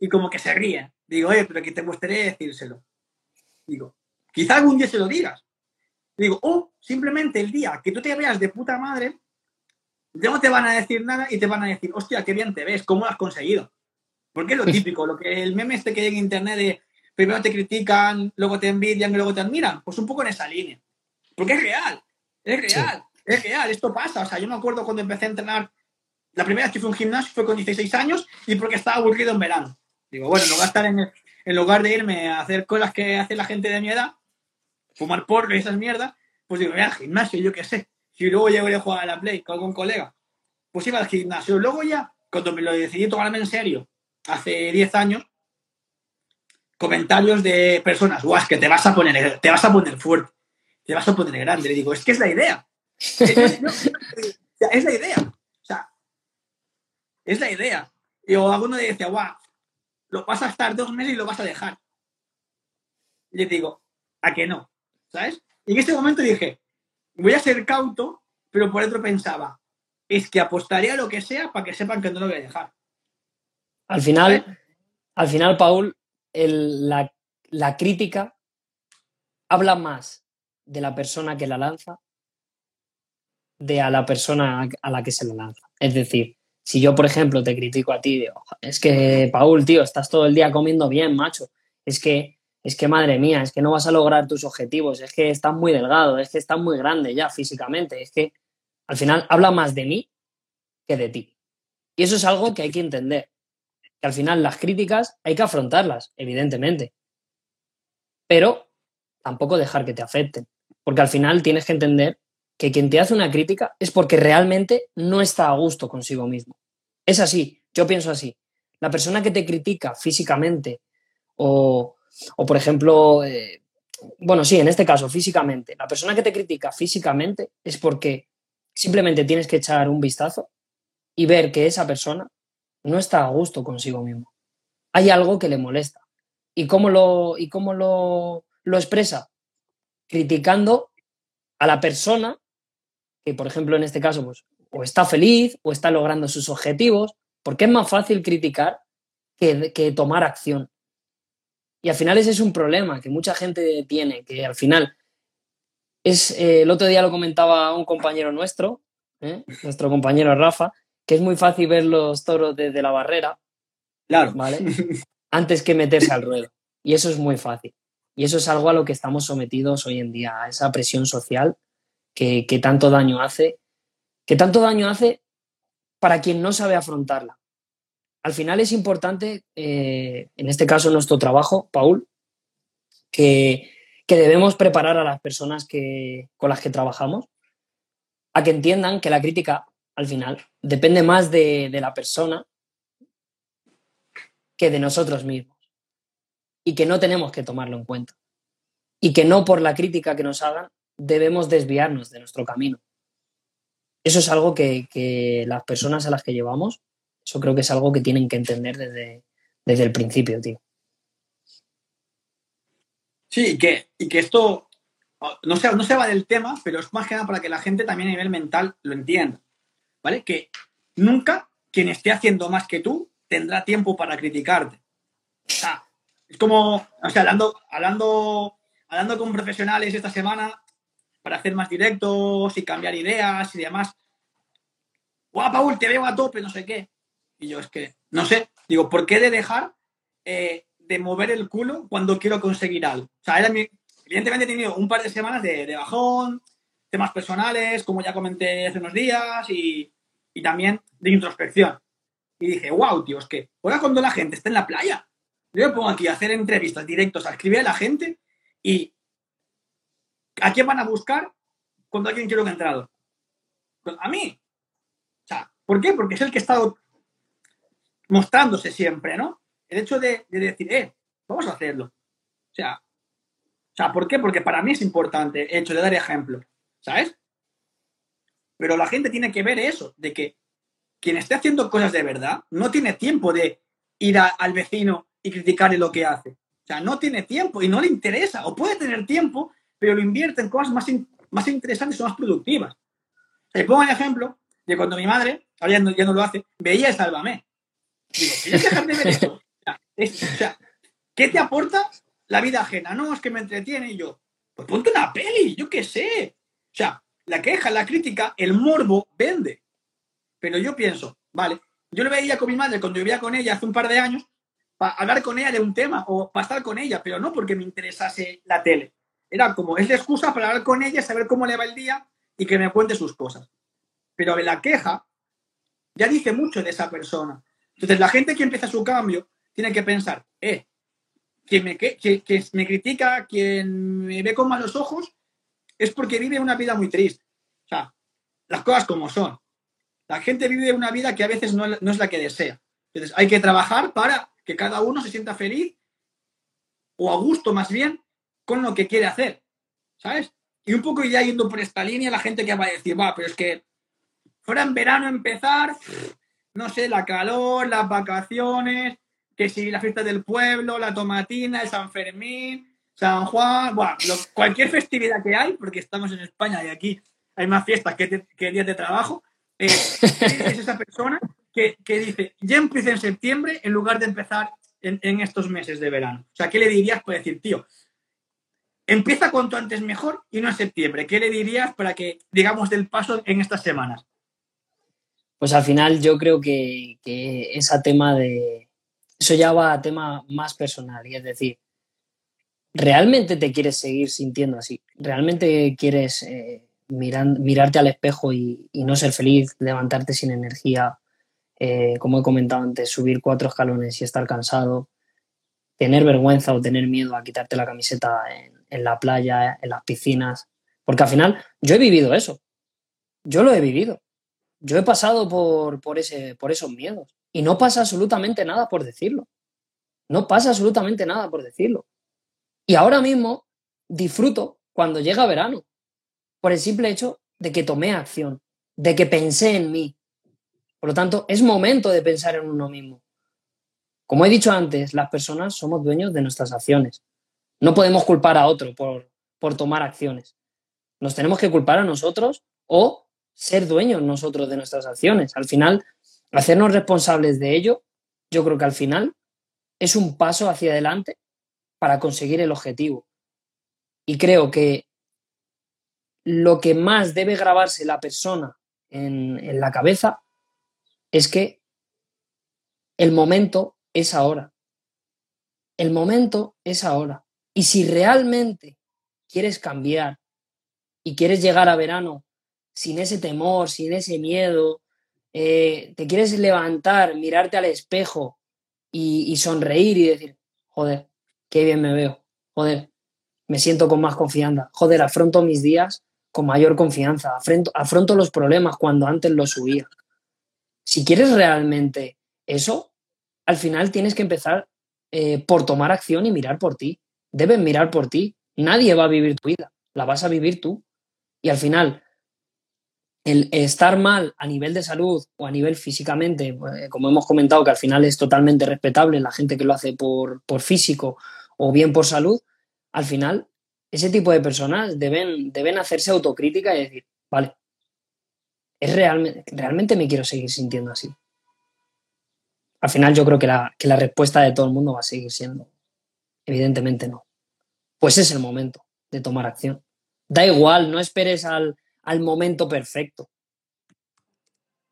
Y como que se ríen. Digo, pero que te gustaría decírselo. Digo, quizá algún día se lo digas. Digo, simplemente el día que tú te veas de puta madre, ya no te van a decir nada y te van a decir, hostia, qué bien te ves, ¿cómo lo has conseguido? Porque es lo típico, lo que el meme este que hay en internet de primero te critican, luego te envidian y luego te admiran, pues un poco en esa línea. Porque es real, esto pasa. O sea, yo me acuerdo cuando empecé a entrenar, la primera vez que fui a un gimnasio fue con 16 años y porque estaba aburrido en verano. Digo, bueno, no voy a estar en lugar de irme a hacer cosas que hace la gente de mi edad, fumar porro y esas mierdas, pues digo, voy al gimnasio, yo qué sé. Y luego ya voy a jugar a la Play con algún colega. Pues iba al gimnasio. Luego ya, cuando me lo decidí tomarme en serio, hace 10 años, comentarios de personas, guau, es que te vas a poner fuerte, te vas a poner grande. Le digo, es que es la idea. Es la idea. O sea, es la idea. Y alguno le decía, guau, lo vas a estar 2 meses y lo vas a dejar. Y le digo, ¿a que no? ¿Sabes? Y en ese momento dije, voy a ser cauto, pero por otro pensaba, es que apostaría a lo que sea para que sepan que no lo voy a dejar. Al final, Paul, la crítica habla más de la persona que la lanza de a la persona a la que se la lanza. Es decir, si yo, por ejemplo, te critico a ti, digo, es que, Paul, tío, estás todo el día comiendo bien, macho, es que madre mía, es que no vas a lograr tus objetivos, es que estás muy delgado, es que estás muy grande ya físicamente, es que al final habla más de mí que de ti. Y eso es algo que hay que entender, que al final las críticas hay que afrontarlas, evidentemente, pero tampoco dejar que te afecten, porque al final tienes que entender que quien te hace una crítica es porque realmente no está a gusto consigo mismo. Es así, yo pienso así. La persona que te critica físicamente o por ejemplo, en este caso, físicamente. La persona que te critica físicamente es porque simplemente tienes que echar un vistazo y ver que esa persona no está a gusto consigo mismo. Hay algo que le molesta. ¿Y cómo lo expresa? Criticando a la persona que, por ejemplo, en este caso, pues, o está feliz o está logrando sus objetivos, porque es más fácil criticar que tomar acción. Y al final ese es un problema que mucha gente tiene, que al final es el otro día lo comentaba un compañero nuestro, nuestro compañero Rafa, que es muy fácil ver los toros desde la barrera, claro, ¿vale? Antes que meterse al ruedo. Y eso es muy fácil. Y eso es algo a lo que estamos sometidos hoy en día, a esa presión social que tanto daño hace, para quien no sabe afrontarla. Al final es importante, en este caso nuestro trabajo, Paul, que debemos preparar a las personas con las que trabajamos a que entiendan que la crítica, al final, depende más de la persona que de nosotros mismos, y que no tenemos que tomarlo en cuenta, y que no por la crítica que nos hagan debemos desviarnos de nuestro camino. Eso es algo que las personas a las que llevamos, eso creo que es algo que tienen que entender desde el principio, tío. Sí, y que esto no se va del tema, pero es más que nada para que la gente también a nivel mental lo entienda, ¿vale? Que nunca quien esté haciendo más que tú tendrá tiempo para criticarte. O sea, es como, o sea, hablando con profesionales esta semana para hacer más directos y cambiar ideas y demás. ¡Guau, Paul, te veo a tope, no sé qué! Y yo, es que, no sé, digo, ¿por qué de dejar de mover el culo cuando quiero conseguir algo? O sea, evidentemente he tenido un par de semanas de bajón, temas personales, como ya comenté hace unos días, y también de introspección. Y dije, wow, tío, es que ahora cuando la gente está en la playa, yo me pongo aquí a hacer entrevistas, directos, a escribir a la gente, y ¿a quién van a buscar cuando alguien quiero que ha entrado? Pues a mí. O sea, ¿por qué? Porque es el que ha estado mostrándose siempre, ¿no? El hecho de decir, vamos a hacerlo. O sea, ¿por qué? Porque para mí es importante el hecho de dar ejemplo, ¿sabes? Pero la gente tiene que ver eso, de que quien esté haciendo cosas de verdad no tiene tiempo de ir al vecino y criticarle lo que hace. O sea, no tiene tiempo y no le interesa. O puede tener tiempo, pero lo invierte en cosas más interesantes o más productivas. Te pongo el ejemplo de cuando mi madre, ahora ya no lo hace, veía el Salváme. Digo, ¿quieres dejar de ver esto? O sea, ¿qué te aporta la vida ajena? No, es que me entretiene. Y yo, pues ponte una peli, yo qué sé. O sea, la queja, la crítica, el morbo vende. Pero yo pienso, vale, yo lo veía con mi madre cuando vivía con ella hace un par de años, para hablar con ella de un tema o para estar con ella, pero no porque me interesase la tele. Era como, es la excusa para hablar con ella, saber cómo le va el día y que me cuente sus cosas. Pero la queja ya dice mucho de esa persona. Entonces, la gente que empieza su cambio tiene que pensar, quien me critica, quien me ve con malos ojos, es porque vive una vida muy triste. O sea, las cosas como son. La gente vive una vida que a veces no es la que desea. Entonces, hay que trabajar para que cada uno se sienta feliz o a gusto, más bien, con lo que quiere hacer, ¿sabes? Y un poco ya yendo por esta línea, la gente que va a decir, pero es que fuera en verano empezar, no sé, la calor, las vacaciones, que si la fiesta del pueblo, la tomatina, el San Fermín, San Juan, cualquier festividad que hay, porque estamos en España y aquí hay más fiestas que días de trabajo, es esa persona que dice, ya empieza en septiembre en lugar de empezar en estos meses de verano. O sea, ¿qué le dirías para decir, tío, empieza cuanto antes mejor y no en septiembre? ¿Qué le dirías para que, digamos, del paso en estas semanas? Pues al final yo creo que eso ya va a tema más personal, y es decir, ¿realmente te quieres seguir sintiendo así? ¿Realmente quieres mirarte al espejo y no ser feliz, levantarte sin energía, como he comentado antes, subir 4 escalones y estar cansado, tener vergüenza o tener miedo a quitarte la camiseta en la playa, en las piscinas? Porque al final yo he vivido eso. Yo lo he vivido. Yo he pasado por esos miedos. Y no pasa absolutamente nada por decirlo. No pasa absolutamente nada por decirlo. Y ahora mismo disfruto cuando llega verano por el simple hecho de que tomé acción, de que pensé en mí. Por lo tanto, es momento de pensar en uno mismo. Como he dicho antes, las personas somos dueños de nuestras acciones. No podemos culpar a otro por tomar acciones. Nos tenemos que culpar a nosotros o ser dueños nosotros de nuestras acciones. Al final, hacernos responsables de ello, yo creo que al final es un paso hacia adelante para conseguir el objetivo. Y creo que lo que más debe grabarse la persona en la cabeza es que el momento es ahora. El momento es ahora. Y si realmente quieres cambiar y quieres llegar a verano sin ese temor, sin ese miedo, te quieres levantar, mirarte al espejo y sonreír y decir, joder, qué bien me veo, joder, me siento con más confianza, joder, afronto mis días con mayor confianza, afronto los problemas cuando antes los subía. Si quieres realmente eso, al final tienes que empezar por tomar acción y mirar por ti. Debes mirar por ti. Nadie va a vivir tu vida, la vas a vivir tú. Y al final, el estar mal a nivel de salud o a nivel físicamente, como hemos comentado, que al final es totalmente respetable la gente que lo hace por físico o bien por salud, al final ese tipo de personas deben hacerse autocrítica y decir, vale, ¿realmente me quiero seguir sintiendo así? Al final yo creo que la respuesta de todo el mundo va a seguir siendo, evidentemente no. Pues es el momento de tomar acción. Da igual, no esperes al momento perfecto.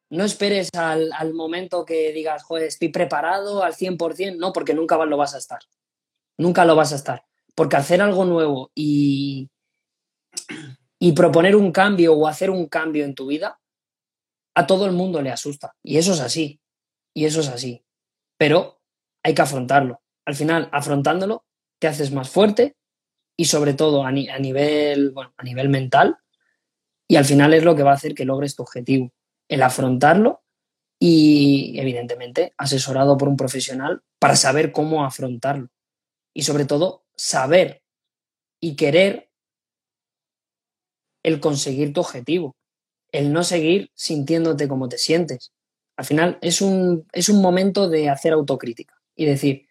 No esperes al momento que digas, joder, estoy preparado al 100%. No, porque nunca lo vas a estar. Nunca lo vas a estar. Porque hacer algo nuevo y proponer un cambio o hacer un cambio en tu vida, a todo el mundo le asusta. Y eso es así. Y eso es así. Pero hay que afrontarlo. Al final, afrontándolo, te haces más fuerte y sobre todo a nivel mental. Y al final es lo que va a hacer que logres tu objetivo, el afrontarlo y, evidentemente, asesorado por un profesional para saber cómo afrontarlo. Y, sobre todo, saber y querer el conseguir tu objetivo, el no seguir sintiéndote como te sientes. Al final es un momento de hacer autocrítica y decir,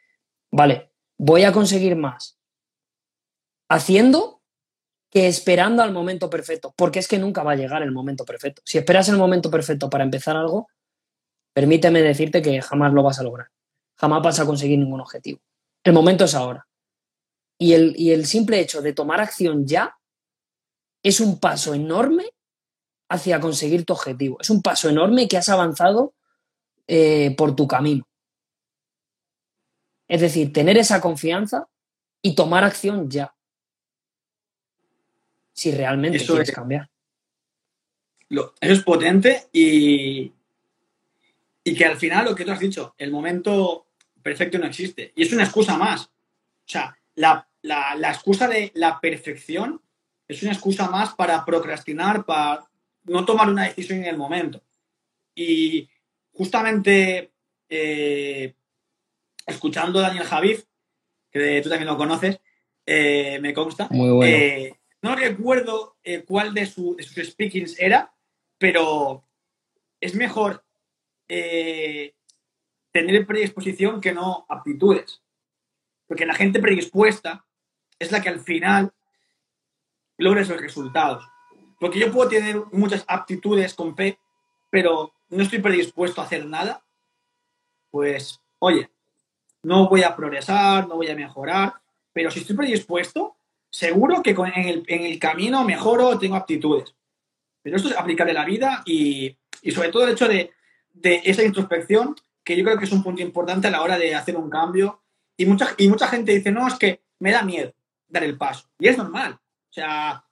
vale, voy a conseguir más haciendo que esperando al momento perfecto, porque es que nunca va a llegar el momento perfecto. Si esperas el momento perfecto para empezar algo, permíteme decirte que jamás lo vas a lograr, jamás vas a conseguir ningún objetivo. El momento es ahora. Y el simple hecho de tomar acción ya es un paso enorme hacia conseguir tu objetivo. Es un paso enorme que has avanzado por tu camino. Es decir, tener esa confianza y tomar acción ya. Si realmente eso quieres cambiar. Eso es potente y que al final lo que tú has dicho, el momento perfecto no existe. Y es una excusa más. O sea, la excusa de la perfección es una excusa más para procrastinar, para no tomar una decisión en el momento. Y justamente escuchando a Daniel Javif, que tú también lo conoces, me consta. Muy bueno. No recuerdo cuál de sus speakings era, pero es mejor tener predisposición que no aptitudes. Porque la gente predispuesta es la que al final logra esos resultados. Porque yo puedo tener muchas aptitudes con P, pero no estoy predispuesto a hacer nada. Pues, oye, no voy a progresar, no voy a mejorar, pero si estoy predispuesto, seguro que en el camino mejoro, tengo aptitudes. Pero esto es aplicable a la vida y sobre todo el hecho de esa introspección, que yo creo que es un punto importante a la hora de hacer un cambio. Y mucha gente dice, no, es que me da miedo dar el paso. Y es normal. O sea,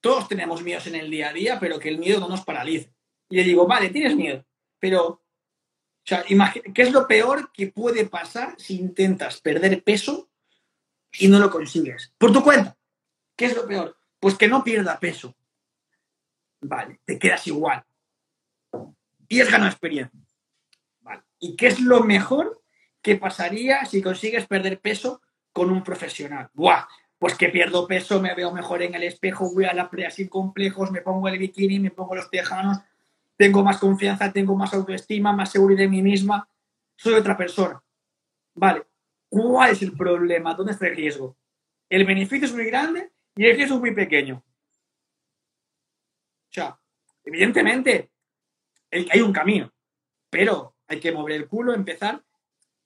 todos tenemos miedos en el día a día, pero que el miedo no nos paralice. Y le digo, vale, tienes miedo, pero o sea, ¿qué es lo peor que puede pasar si intentas perder peso y no lo consigues? Por tu cuenta. ¿Qué es lo peor? Pues que no pierda peso. Vale, te quedas igual. Y es ganar experiencia. Vale. ¿Y qué es lo mejor que pasaría si consigues perder peso con un profesional? ¡Buah! Pues que pierdo peso, me veo mejor en el espejo, voy a la playa sin complejos, me pongo el bikini, me pongo los tejanos, tengo más confianza, tengo más autoestima, más seguridad de mí misma, soy otra persona. Vale, ¿cuál es el problema? ¿Dónde está el riesgo? El beneficio es muy grande y el riesgo es muy pequeño. O sea, evidentemente hay un camino, pero hay que mover el culo, empezar,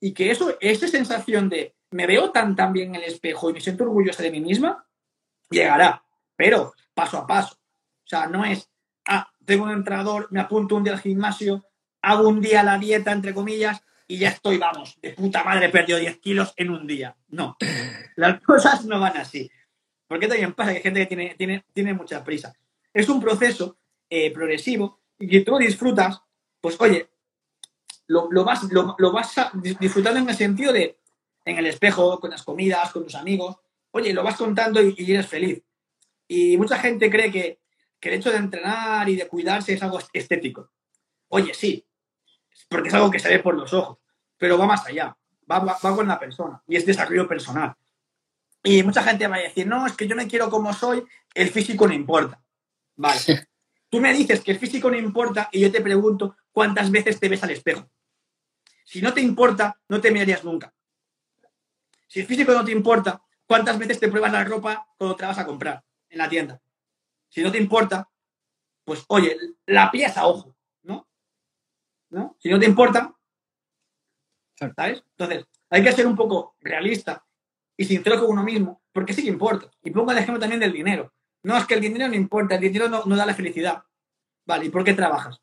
y que esa sensación de me veo tan bien en el espejo y me siento orgullosa de mí misma, llegará, pero paso a paso. O sea, no es, tengo un entrenador, me apunto un día al gimnasio, hago un día la dieta, entre comillas, y ya estoy, vamos, de puta madre, perdió 10 kilos en un día. No, las cosas no van así. Porque también pasa que hay gente que tiene mucha prisa. Es un proceso progresivo y que tú disfrutas, pues oye, lo vas disfrutando en el sentido de, en el espejo, con las comidas, con tus amigos, oye, lo vas contando y eres feliz. Y mucha gente cree que el hecho de entrenar y de cuidarse es algo estético. Oye, sí, porque es algo que se ve por los ojos, pero va más allá, va con la persona y es desarrollo personal. Y mucha gente va a decir, no, es que yo me quiero como soy, el físico no importa. Vale, sí. Tú me dices que el físico no importa y yo te pregunto cuántas veces te ves al espejo. Si no te importa, no te mirarías nunca. Si el físico no te importa, ¿cuántas veces te pruebas la ropa cuando te la vas a comprar en la tienda? Si no te importa, pues oye, la pillas a ojo, ¿no? Si no te importa, ¿sabes? Entonces, hay que ser un poco realista y sincero con uno mismo, porque sí que importa. Y pongo el ejemplo también del dinero. No, es que el dinero no importa, el dinero no da la felicidad. Vale, ¿y por qué trabajas?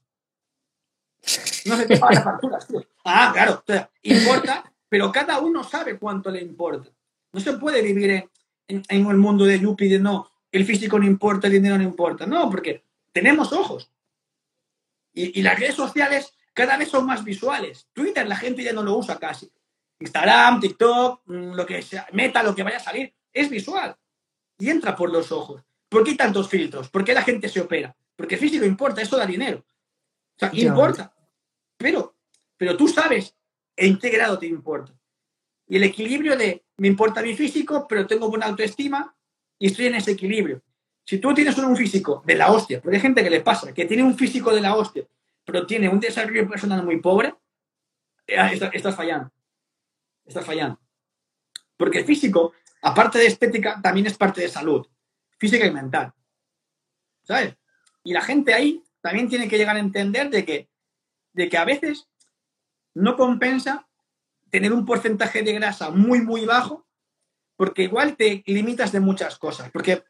No se te pagan las facturas, tío. Ah, claro, o sea, importa, pero cada uno sabe cuánto le importa. No se puede vivir en el mundo de yuppie de no, el físico no importa, el dinero no importa. No, porque tenemos ojos. Y las redes sociales cada vez son más visuales. Twitter la gente ya no lo usa casi. Instagram, TikTok, lo que sea, Meta, lo que vaya a salir, es visual. Y entra por los ojos. ¿Por qué hay tantos filtros? ¿Por qué la gente se opera? Porque el físico importa, eso da dinero. O sea, importa. Pero tú sabes en qué grado te importa. Y el equilibrio de me importa mi físico, pero tengo buena autoestima y estoy en ese equilibrio. Si tú tienes un físico de la hostia, porque hay gente que le pasa, que tiene un físico de la hostia, pero tiene un desarrollo personal muy pobre, estás fallando. Porque el físico, aparte de estética, también es parte de salud. Física y mental, ¿sabes? Y la gente ahí también tiene que llegar a entender de que a veces no compensa tener un porcentaje de grasa muy, muy bajo, porque igual te limitas de muchas cosas. Porque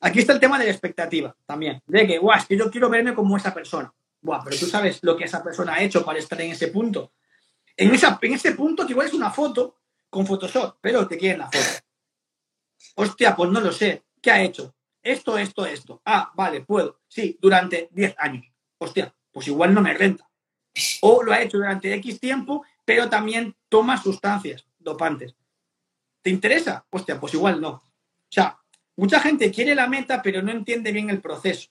aquí está el tema de la expectativa también, de que, guau, es que yo quiero verme como esa persona. Guau, pero tú sabes lo que esa persona ha hecho para estar en ese punto. En ese punto que igual es una foto con Photoshop, pero te quieren la foto. Hostia, pues no lo sé. ¿Qué ha hecho? Esto. Ah, vale, puedo. Sí, durante 10 años. Hostia, pues igual no me renta. O lo ha hecho durante X tiempo, pero también toma sustancias dopantes. ¿Te interesa? Hostia, pues igual no. O sea, mucha gente quiere la meta, pero no entiende bien el proceso.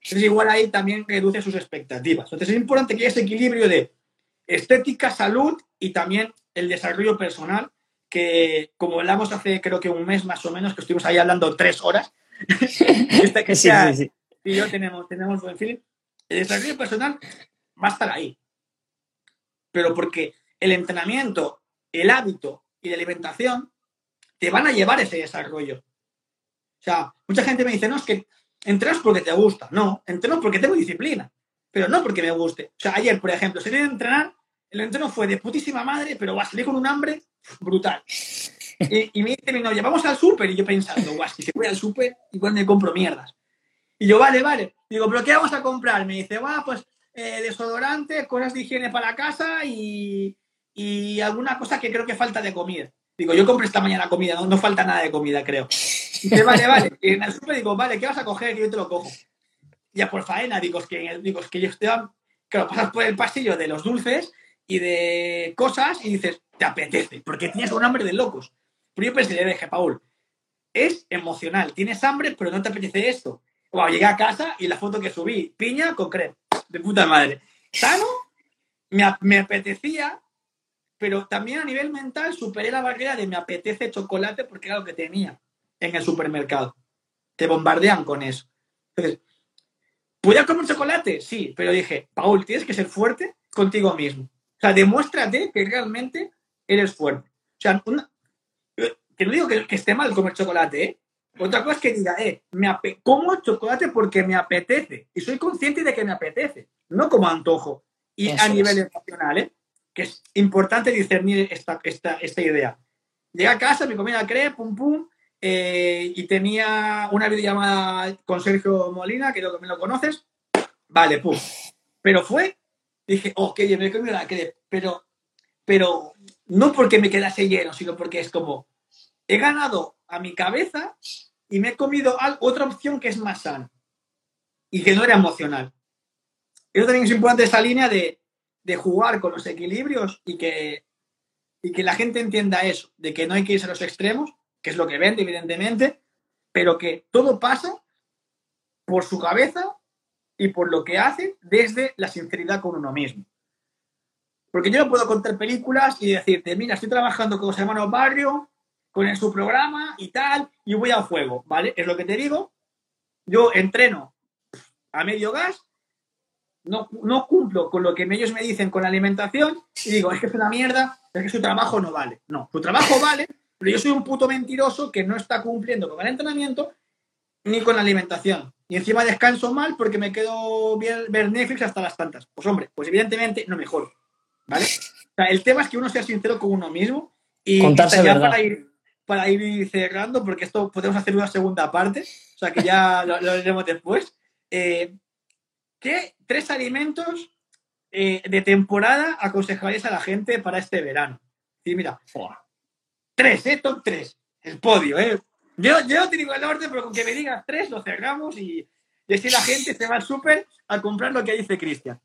Entonces igual ahí también reduce sus expectativas. Entonces es importante que haya ese equilibrio de estética, salud y también el desarrollo personal, que como hablamos hace creo que un mes más o menos, que estuvimos ahí hablando 3 horas, que sea, sí. Y yo tenemos buen feeling. El desarrollo personal va a estar ahí. Pero porque el entrenamiento, el hábito y la alimentación te van a llevar ese desarrollo. O sea, mucha gente me dice, no, es que entrenas porque te gusta. No, entreno porque tengo disciplina, pero no porque me guste. O sea, ayer, por ejemplo, salí de entrenar, el entreno fue de putísima madre, pero va, salí con un hambre brutal. Y me dice mi novia, vamos al súper. Y yo pensando, guau, si se voy al súper, igual me compro mierdas. Y yo, vale. Digo, ¿pero qué vamos a comprar? Me dice, guau, pues desodorante, cosas de higiene para la casa y alguna cosa que creo que falta de comida. Digo, yo compré esta mañana comida, no falta nada de comida, creo. Y dice, vale. Y en el súper digo, vale, ¿qué vas a coger? Que yo te lo cojo. Ya por faena, digo, es que ellos te van... Claro, pasas por el pasillo de los dulces y de cosas y dices, te apetece, porque tienes un hambre de locos. Pero yo pensé, le dije, Paul, es emocional, tienes hambre, pero no te apetece esto. Wow, llegué a casa y la foto que subí, piña con crema, de puta madre. Sano, me apetecía, pero también a nivel mental superé la barrera de me apetece chocolate porque era lo que tenía en el supermercado. Te bombardean con eso. Entonces, ¿podía comer chocolate? Sí, pero dije, Paul, tienes que ser fuerte contigo mismo. O sea, demuéstrate que realmente eres fuerte. O sea, que no digo que esté mal comer chocolate, ¿eh? Otra cosa es que diga, como chocolate porque me apetece. Y soy consciente de que me apetece, no como antojo. Y eso a nivel emocional, ¿eh? Que es importante discernir esta idea. Llegué a casa, me comí la crepe, pum, y tenía una videollamada con Sergio Molina, que me lo conoces, Vale, puf. Pero fue, dije, ok, yo me comí una crepe, pero no porque me quedase lleno, sino porque es como, he ganado a mi cabeza y me he comido otra opción que es más sana y que no era emocional. Eso también es importante, esa línea de jugar con los equilibrios y que la gente entienda eso, de que no hay que irse a los extremos, que es lo que vende, evidentemente, pero que todo pasa por su cabeza y por lo que hace desde la sinceridad con uno mismo. Porque yo no puedo contar películas y decirte, mira, estoy trabajando con los hermanos Barrio, con su programa y tal, y voy al fuego, ¿vale? Es lo que te digo. Yo entreno a medio gas, no cumplo con lo que ellos me dicen con la alimentación y digo, es que es una mierda, es que su trabajo no vale. No, su trabajo vale, pero yo soy un puto mentiroso que no está cumpliendo con el entrenamiento ni con la alimentación. Y encima descanso mal porque me quedo ver Netflix hasta las tantas. Pues hombre, pues evidentemente no mejoro, ¿vale? O sea, el tema es que uno sea sincero con uno mismo y contarse ya verdad. Para ir cerrando, porque esto podemos hacer una segunda parte, o sea que ya lo veremos después. ¿Qué 3 alimentos de temporada aconsejarías a la gente para este verano? Sí, mira, tres, top 3, el podio, Yo te digo el orden, pero con que me digas 3 lo cerramos y así la gente se va al súper a comprar lo que dice Cristian.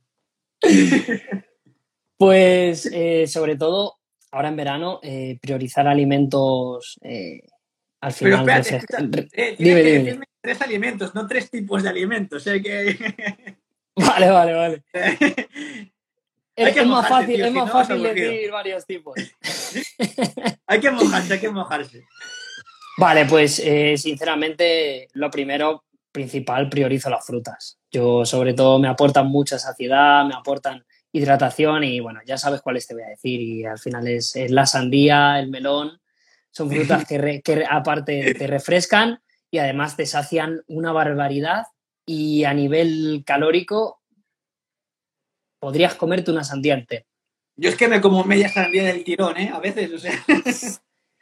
Pues sobre todo, ahora en verano, priorizar alimentos al final. Pero espérate, dime. 3 alimentos, no 3 tipos de alimentos. Que... Vale. Es más fácil decir varios tipos. Hay que mojarse. Vale, pues sinceramente lo primero, principal, priorizo las frutas. Yo sobre todo me aportan mucha saciedad, me aportan hidratación y bueno, ya sabes cuáles te voy a decir y al final es la sandía, el melón, son frutas que aparte te refrescan y además te sacian una barbaridad y a nivel calórico podrías comerte una sandía entera. Yo es que me como media sandía del tirón, a veces, o sea...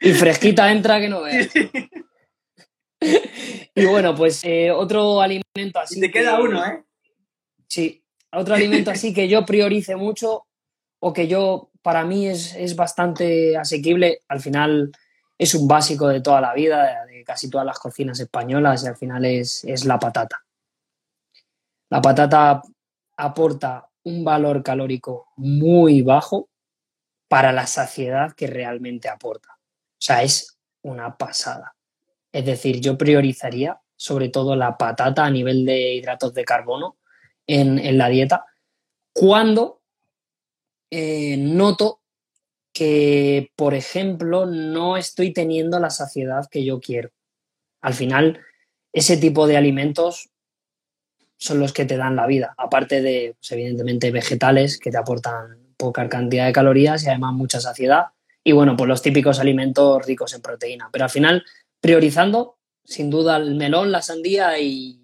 Y fresquita entra que no veas. Y bueno, pues otro alimento así... Te queda uno, ¿eh? Sí, otro alimento así que yo priorice mucho o que yo, para mí, es bastante asequible. Al final es un básico de toda la vida, de casi todas las cocinas españolas y al final es la patata. La patata aporta un valor calórico muy bajo para la saciedad que realmente aporta. O sea, es una pasada. Es decir, yo priorizaría sobre todo la patata a nivel de hidratos de carbono en la dieta cuando noto que, por ejemplo, no estoy teniendo la saciedad que yo quiero. Al final, ese tipo de alimentos son los que te dan la vida, aparte de, pues, evidentemente, vegetales que te aportan poca cantidad de calorías y además mucha saciedad. Y bueno, pues los típicos alimentos ricos en proteína. Pero al final, priorizando, sin duda, el melón, la sandía y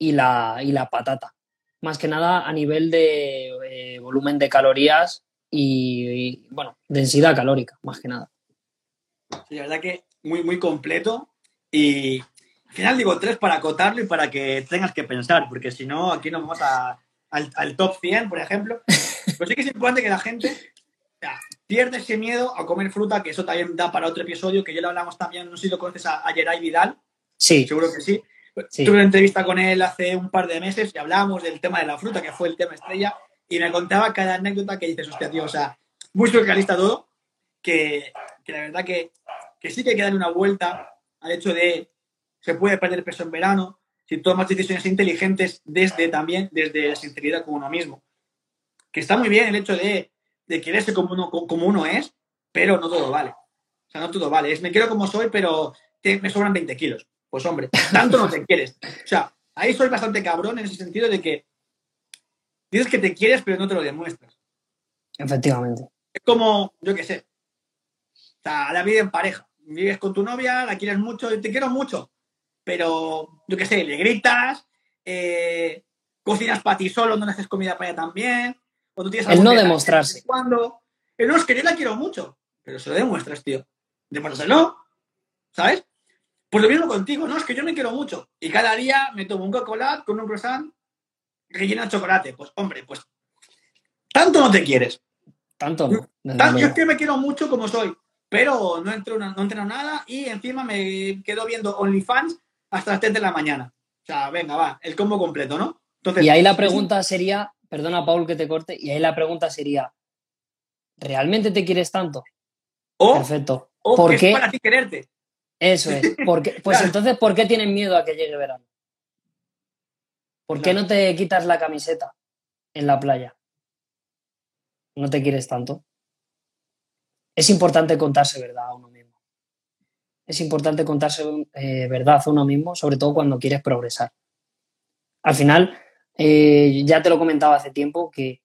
la patata. Más que nada a nivel de volumen de calorías y, bueno, densidad calórica, más que nada. Sí, la verdad que muy, muy completo. Y al final digo 3 para acotarlo y para que tengas que pensar, porque si no, aquí nos vamos al top 100, por ejemplo. Pero sí que es importante que la gente... pierde ese miedo a comer fruta, que eso también da para otro episodio, que ya lo hablamos también, no sé si lo conoces a Yerai Vidal. Sí. Seguro que sí. Sí. Tuve una entrevista con él hace un par de meses y hablábamos del tema de la fruta, que fue el tema estrella, y me contaba cada anécdota que dices, hostia, tío, o sea, muy surrealista todo, que la verdad que sí que hay que darle una vuelta al hecho de se puede perder peso en verano si tomas decisiones inteligentes desde la sinceridad con uno mismo. Que está muy bien el hecho de quererse como uno es, pero no todo vale. O sea, no todo vale. Me quiero como soy, pero me sobran 20 kilos. Pues hombre, tanto no te quieres. O sea, ahí soy bastante cabrón en ese sentido de que dices que te quieres, pero no te lo demuestras. Efectivamente. Es como, yo qué sé, o sea, la vida en pareja. Vives con tu novia, la quieres mucho, te quiero mucho, pero, yo qué sé, le gritas, cocinas para ti solo, no le haces comida para ella también. El no demostrarse. No, es que yo la quiero mucho, pero se lo demuestras, tío. Demuéstraselo, ¿sabes? Pues lo mismo contigo, no, es que yo me quiero mucho. Y cada día me tomo un Coca-Cola con un croissant rellena de chocolate. Pues, hombre, pues tanto no te quieres. Tanto no. Yo es que me quiero mucho como soy, pero no entreno nada y encima me quedo viendo OnlyFans hasta las 3 de la mañana. O sea, venga, va, el combo completo, ¿no? Entonces, y ahí la pregunta sería, perdona, Paul, que te corte, y ahí la pregunta sería, ¿realmente te quieres tanto? O, perfecto. O ¿por qué? Es para ti quererte. Eso es. Porque, pues claro. Entonces, ¿por qué tienes miedo a que llegue verano? ¿Por qué no te quitas la camiseta en la playa? No te quieres tanto. Es importante contarse verdad a uno mismo. Es importante contarse verdad a uno mismo, sobre todo cuando quieres progresar. Al final, ya te lo comentaba hace tiempo, que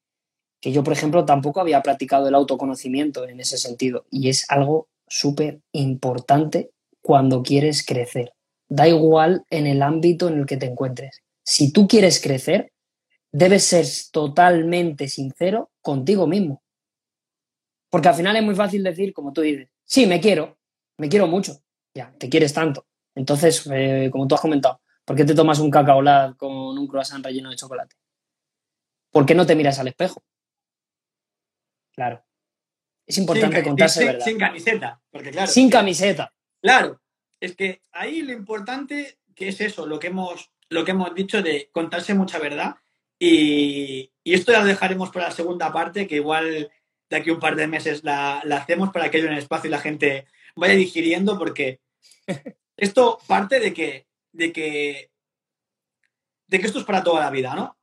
yo, por ejemplo, tampoco había practicado el autoconocimiento en ese sentido. Y es algo súper importante cuando quieres crecer. Da igual en el ámbito en el que te encuentres. Si tú quieres crecer, debes ser totalmente sincero contigo mismo. Porque al final es muy fácil decir, como tú dices, sí, me quiero mucho. Ya, te quieres tanto. Entonces, como tú has comentado, ¿por qué te tomas un cacaolat con un croissant relleno de chocolate? ¿Por qué no te miras al espejo? Claro. Es importante contarse verdad. Sin camiseta. Porque claro, sin camiseta. Claro. Es que ahí lo importante que es eso, lo que hemos dicho de contarse mucha verdad. Y esto ya lo dejaremos para la segunda parte, que igual de aquí un par de meses la hacemos para que haya un espacio y la gente vaya digiriendo, porque esto parte de que esto es para toda la vida, ¿no?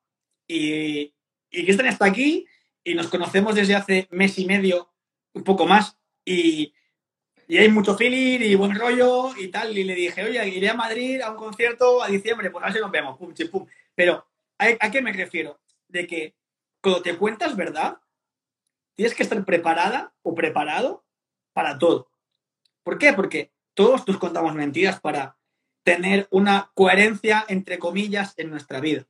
Y que están hasta aquí y nos conocemos desde hace mes y medio, un poco más, y hay mucho feeling y buen rollo y tal, y le dije, oye, iré a Madrid a un concierto a diciembre, pues a ver si nos vemos, pum, chip, pum. Pero ¿a qué me refiero? De que cuando te cuentas verdad, tienes que estar preparada o preparado para todo. ¿Por qué? Porque todos nos contamos mentiras para tener una coherencia, entre comillas, en nuestra vida.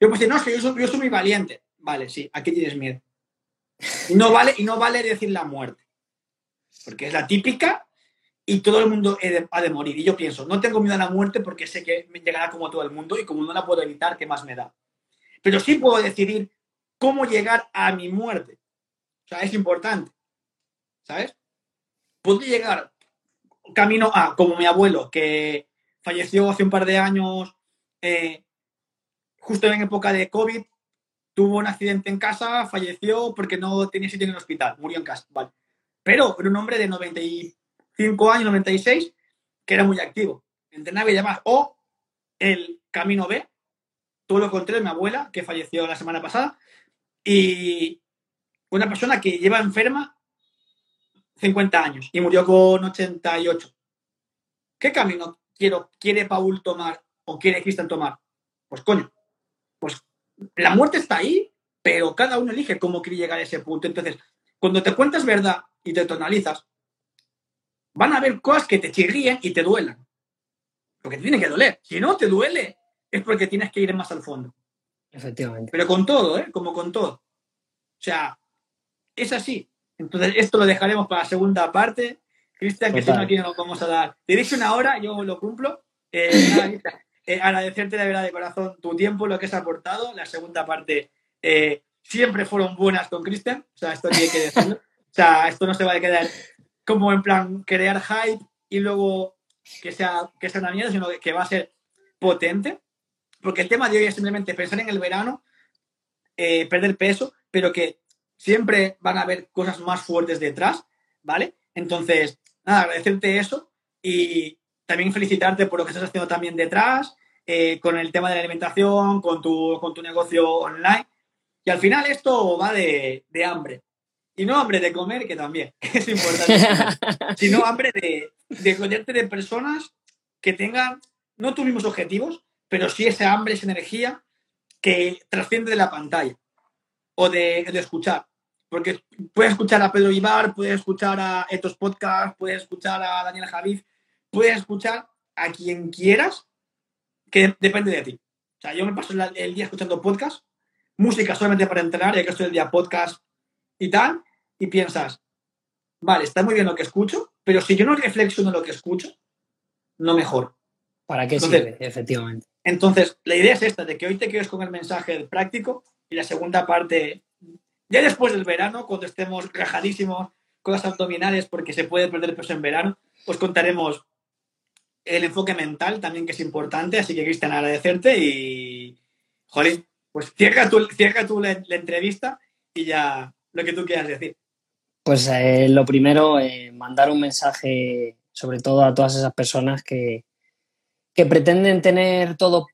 Yo pues no, yo soy muy valiente. Vale, sí, ¿a qué tienes miedo? Y no vale decir la muerte. Porque es la típica y todo el mundo ha de morir. Y yo pienso, no tengo miedo a la muerte porque sé que me llegará como a todo el mundo y como no la puedo evitar, ¿qué más me da? Pero sí puedo decidir cómo llegar a mi muerte. O sea, es importante, ¿sabes? Puedo llegar camino A, como mi abuelo, que falleció hace un par de años, justo en época de COVID, tuvo un accidente en casa, falleció porque no tenía sitio en el hospital, murió en casa, vale. Pero era un hombre de 95 años, 96, que era muy activo, entrenaba y demás. O el camino B, todo lo contrario, mi abuela, que falleció la semana pasada, y una persona que lleva enferma 50 años y murió con 88. ¿Qué camino quiere Paul tomar o quiere Cristian tomar? Pues coño, pues la muerte está ahí, pero cada uno elige cómo quiere llegar a ese punto. Entonces, cuando te cuentas verdad y te tonalizas, van a haber cosas que te chirríen y te duelan. Porque te tiene que doler. Si no te duele, es porque tienes que ir más al fondo. Efectivamente. Pero con todo, ¿eh? Como con todo. O sea, es así. Entonces, esto lo dejaremos para la segunda parte. Cristian, que si no aquí no lo vamos a dar. Te dije una hora, yo lo cumplo. Agradecerte de verdad de corazón tu tiempo, lo que has aportado. La segunda parte siempre fueron buenas con Cristian. O sea, esto tiene que decirlo. O sea, esto no se va a quedar como en plan crear hype y luego que sea una mierda, sino que va a ser potente. Porque el tema de hoy es simplemente pensar en el verano, perder peso, pero que siempre van a haber cosas más fuertes detrás, ¿vale? Entonces, nada, agradecerte eso y también felicitarte por lo que estás haciendo también detrás, con el tema de la alimentación, con tu negocio online. Y al final esto va de hambre. Y no hambre de comer, que también es importante, sino hambre de conocerte de personas que tengan, no tus mismos objetivos, pero sí esa hambre, esa energía que trasciende de la pantalla o de escuchar. Porque puedes escuchar a Pedro Ibar, puedes escuchar a estos podcasts, puedes escuchar a Daniel Javif, puedes escuchar a quien quieras, que depende de ti. O sea, yo me paso el día escuchando podcasts, música solamente para entrenar, ya que estoy el día podcast y tal, y piensas, vale, está muy bien lo que escucho, pero si yo no reflexiono lo que escucho, no mejoro. ¿Para qué sirve, efectivamente? Entonces, la idea es esta, de que hoy te quedes con el mensaje práctico y la segunda parte, ya después del verano, cuando estemos rajadísimos con las abdominales, porque se puede perder peso en verano, os contaremos el enfoque mental también, que es importante. Así que, Cristian, agradecerte y, jolín, pues cierra tú la entrevista y ya lo que tú quieras decir. Pues lo primero, mandar un mensaje sobre todo a todas esas personas que pretenden tener todo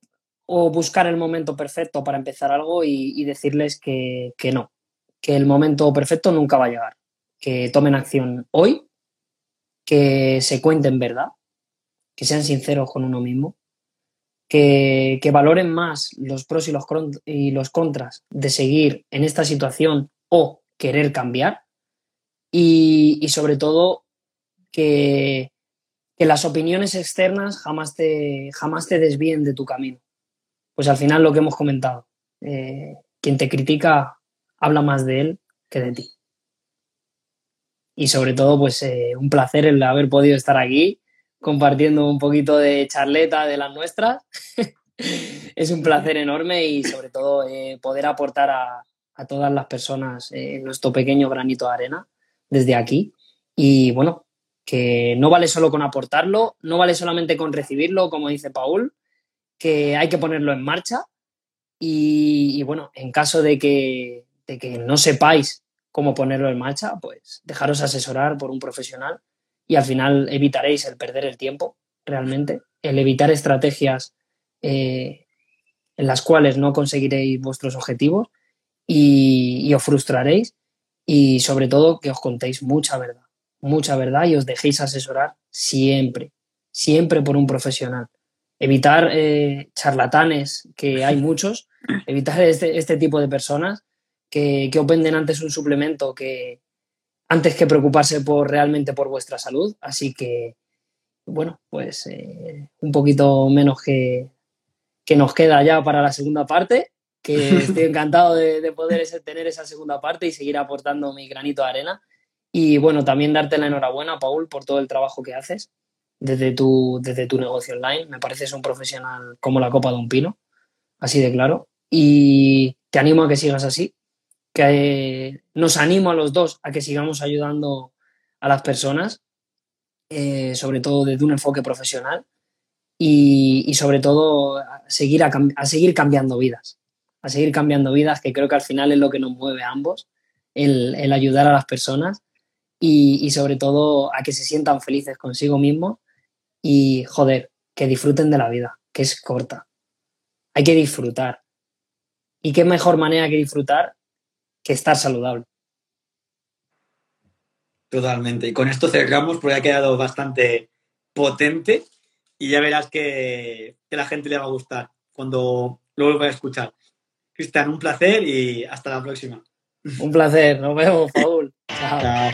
o buscar el momento perfecto para empezar algo y decirles que no, que el momento perfecto nunca va a llegar, que tomen acción hoy, que se cuenten verdad, que sean sinceros con uno mismo, que valoren más los pros y los contras de seguir en esta situación o querer cambiar y sobre todo que las opiniones externas jamás te desvíen de tu camino. Pues al final lo que hemos comentado, quien te critica habla más de él que de ti. Y sobre todo, pues un placer el haber podido estar aquí compartiendo un poquito de charleta de las nuestras. Es un placer enorme y sobre todo poder aportar a todas las personas nuestro pequeño granito de arena desde aquí. Y bueno, que no vale solo con aportarlo, no vale solamente con recibirlo, como dice Paul, que hay que ponerlo en marcha y bueno, en caso de que no sepáis cómo ponerlo en marcha, pues dejaros asesorar por un profesional y al final evitaréis el perder el tiempo realmente, el evitar estrategias en las cuales no conseguiréis vuestros objetivos y os frustraréis y sobre todo que os contéis mucha verdad y os dejéis asesorar siempre, siempre por un profesional. Evitar charlatanes, que hay muchos, evitar este tipo de personas que os venden antes un suplemento que antes que preocuparse realmente por vuestra salud. Así que, bueno, pues un poquito menos que nos queda ya para la segunda parte, que estoy encantado de poder tener esa segunda parte y seguir aportando mi granito de arena. Y bueno, también darte la enhorabuena, Paul, por todo el trabajo que haces desde tu negocio online. Me pareces un profesional como la copa de un pino, así de claro. Y te animo a que sigas así, que nos animo a los dos a que sigamos ayudando a las personas, sobre todo desde un enfoque profesional y sobre todo a seguir cambiando vidas. A seguir cambiando vidas, que creo que al final es lo que nos mueve a ambos, el ayudar a las personas y sobre todo a que se sientan felices consigo mismos y, joder, que disfruten de la vida, que es corta. Hay que disfrutar. ¿Y qué mejor manera que disfrutar que estar saludable? Totalmente. Y con esto cerramos porque ha quedado bastante potente y ya verás que la gente le va a gustar cuando lo vuelva a escuchar. Cristian, un placer y hasta la próxima. Un placer. Nos vemos, Paul. Chao. Chao.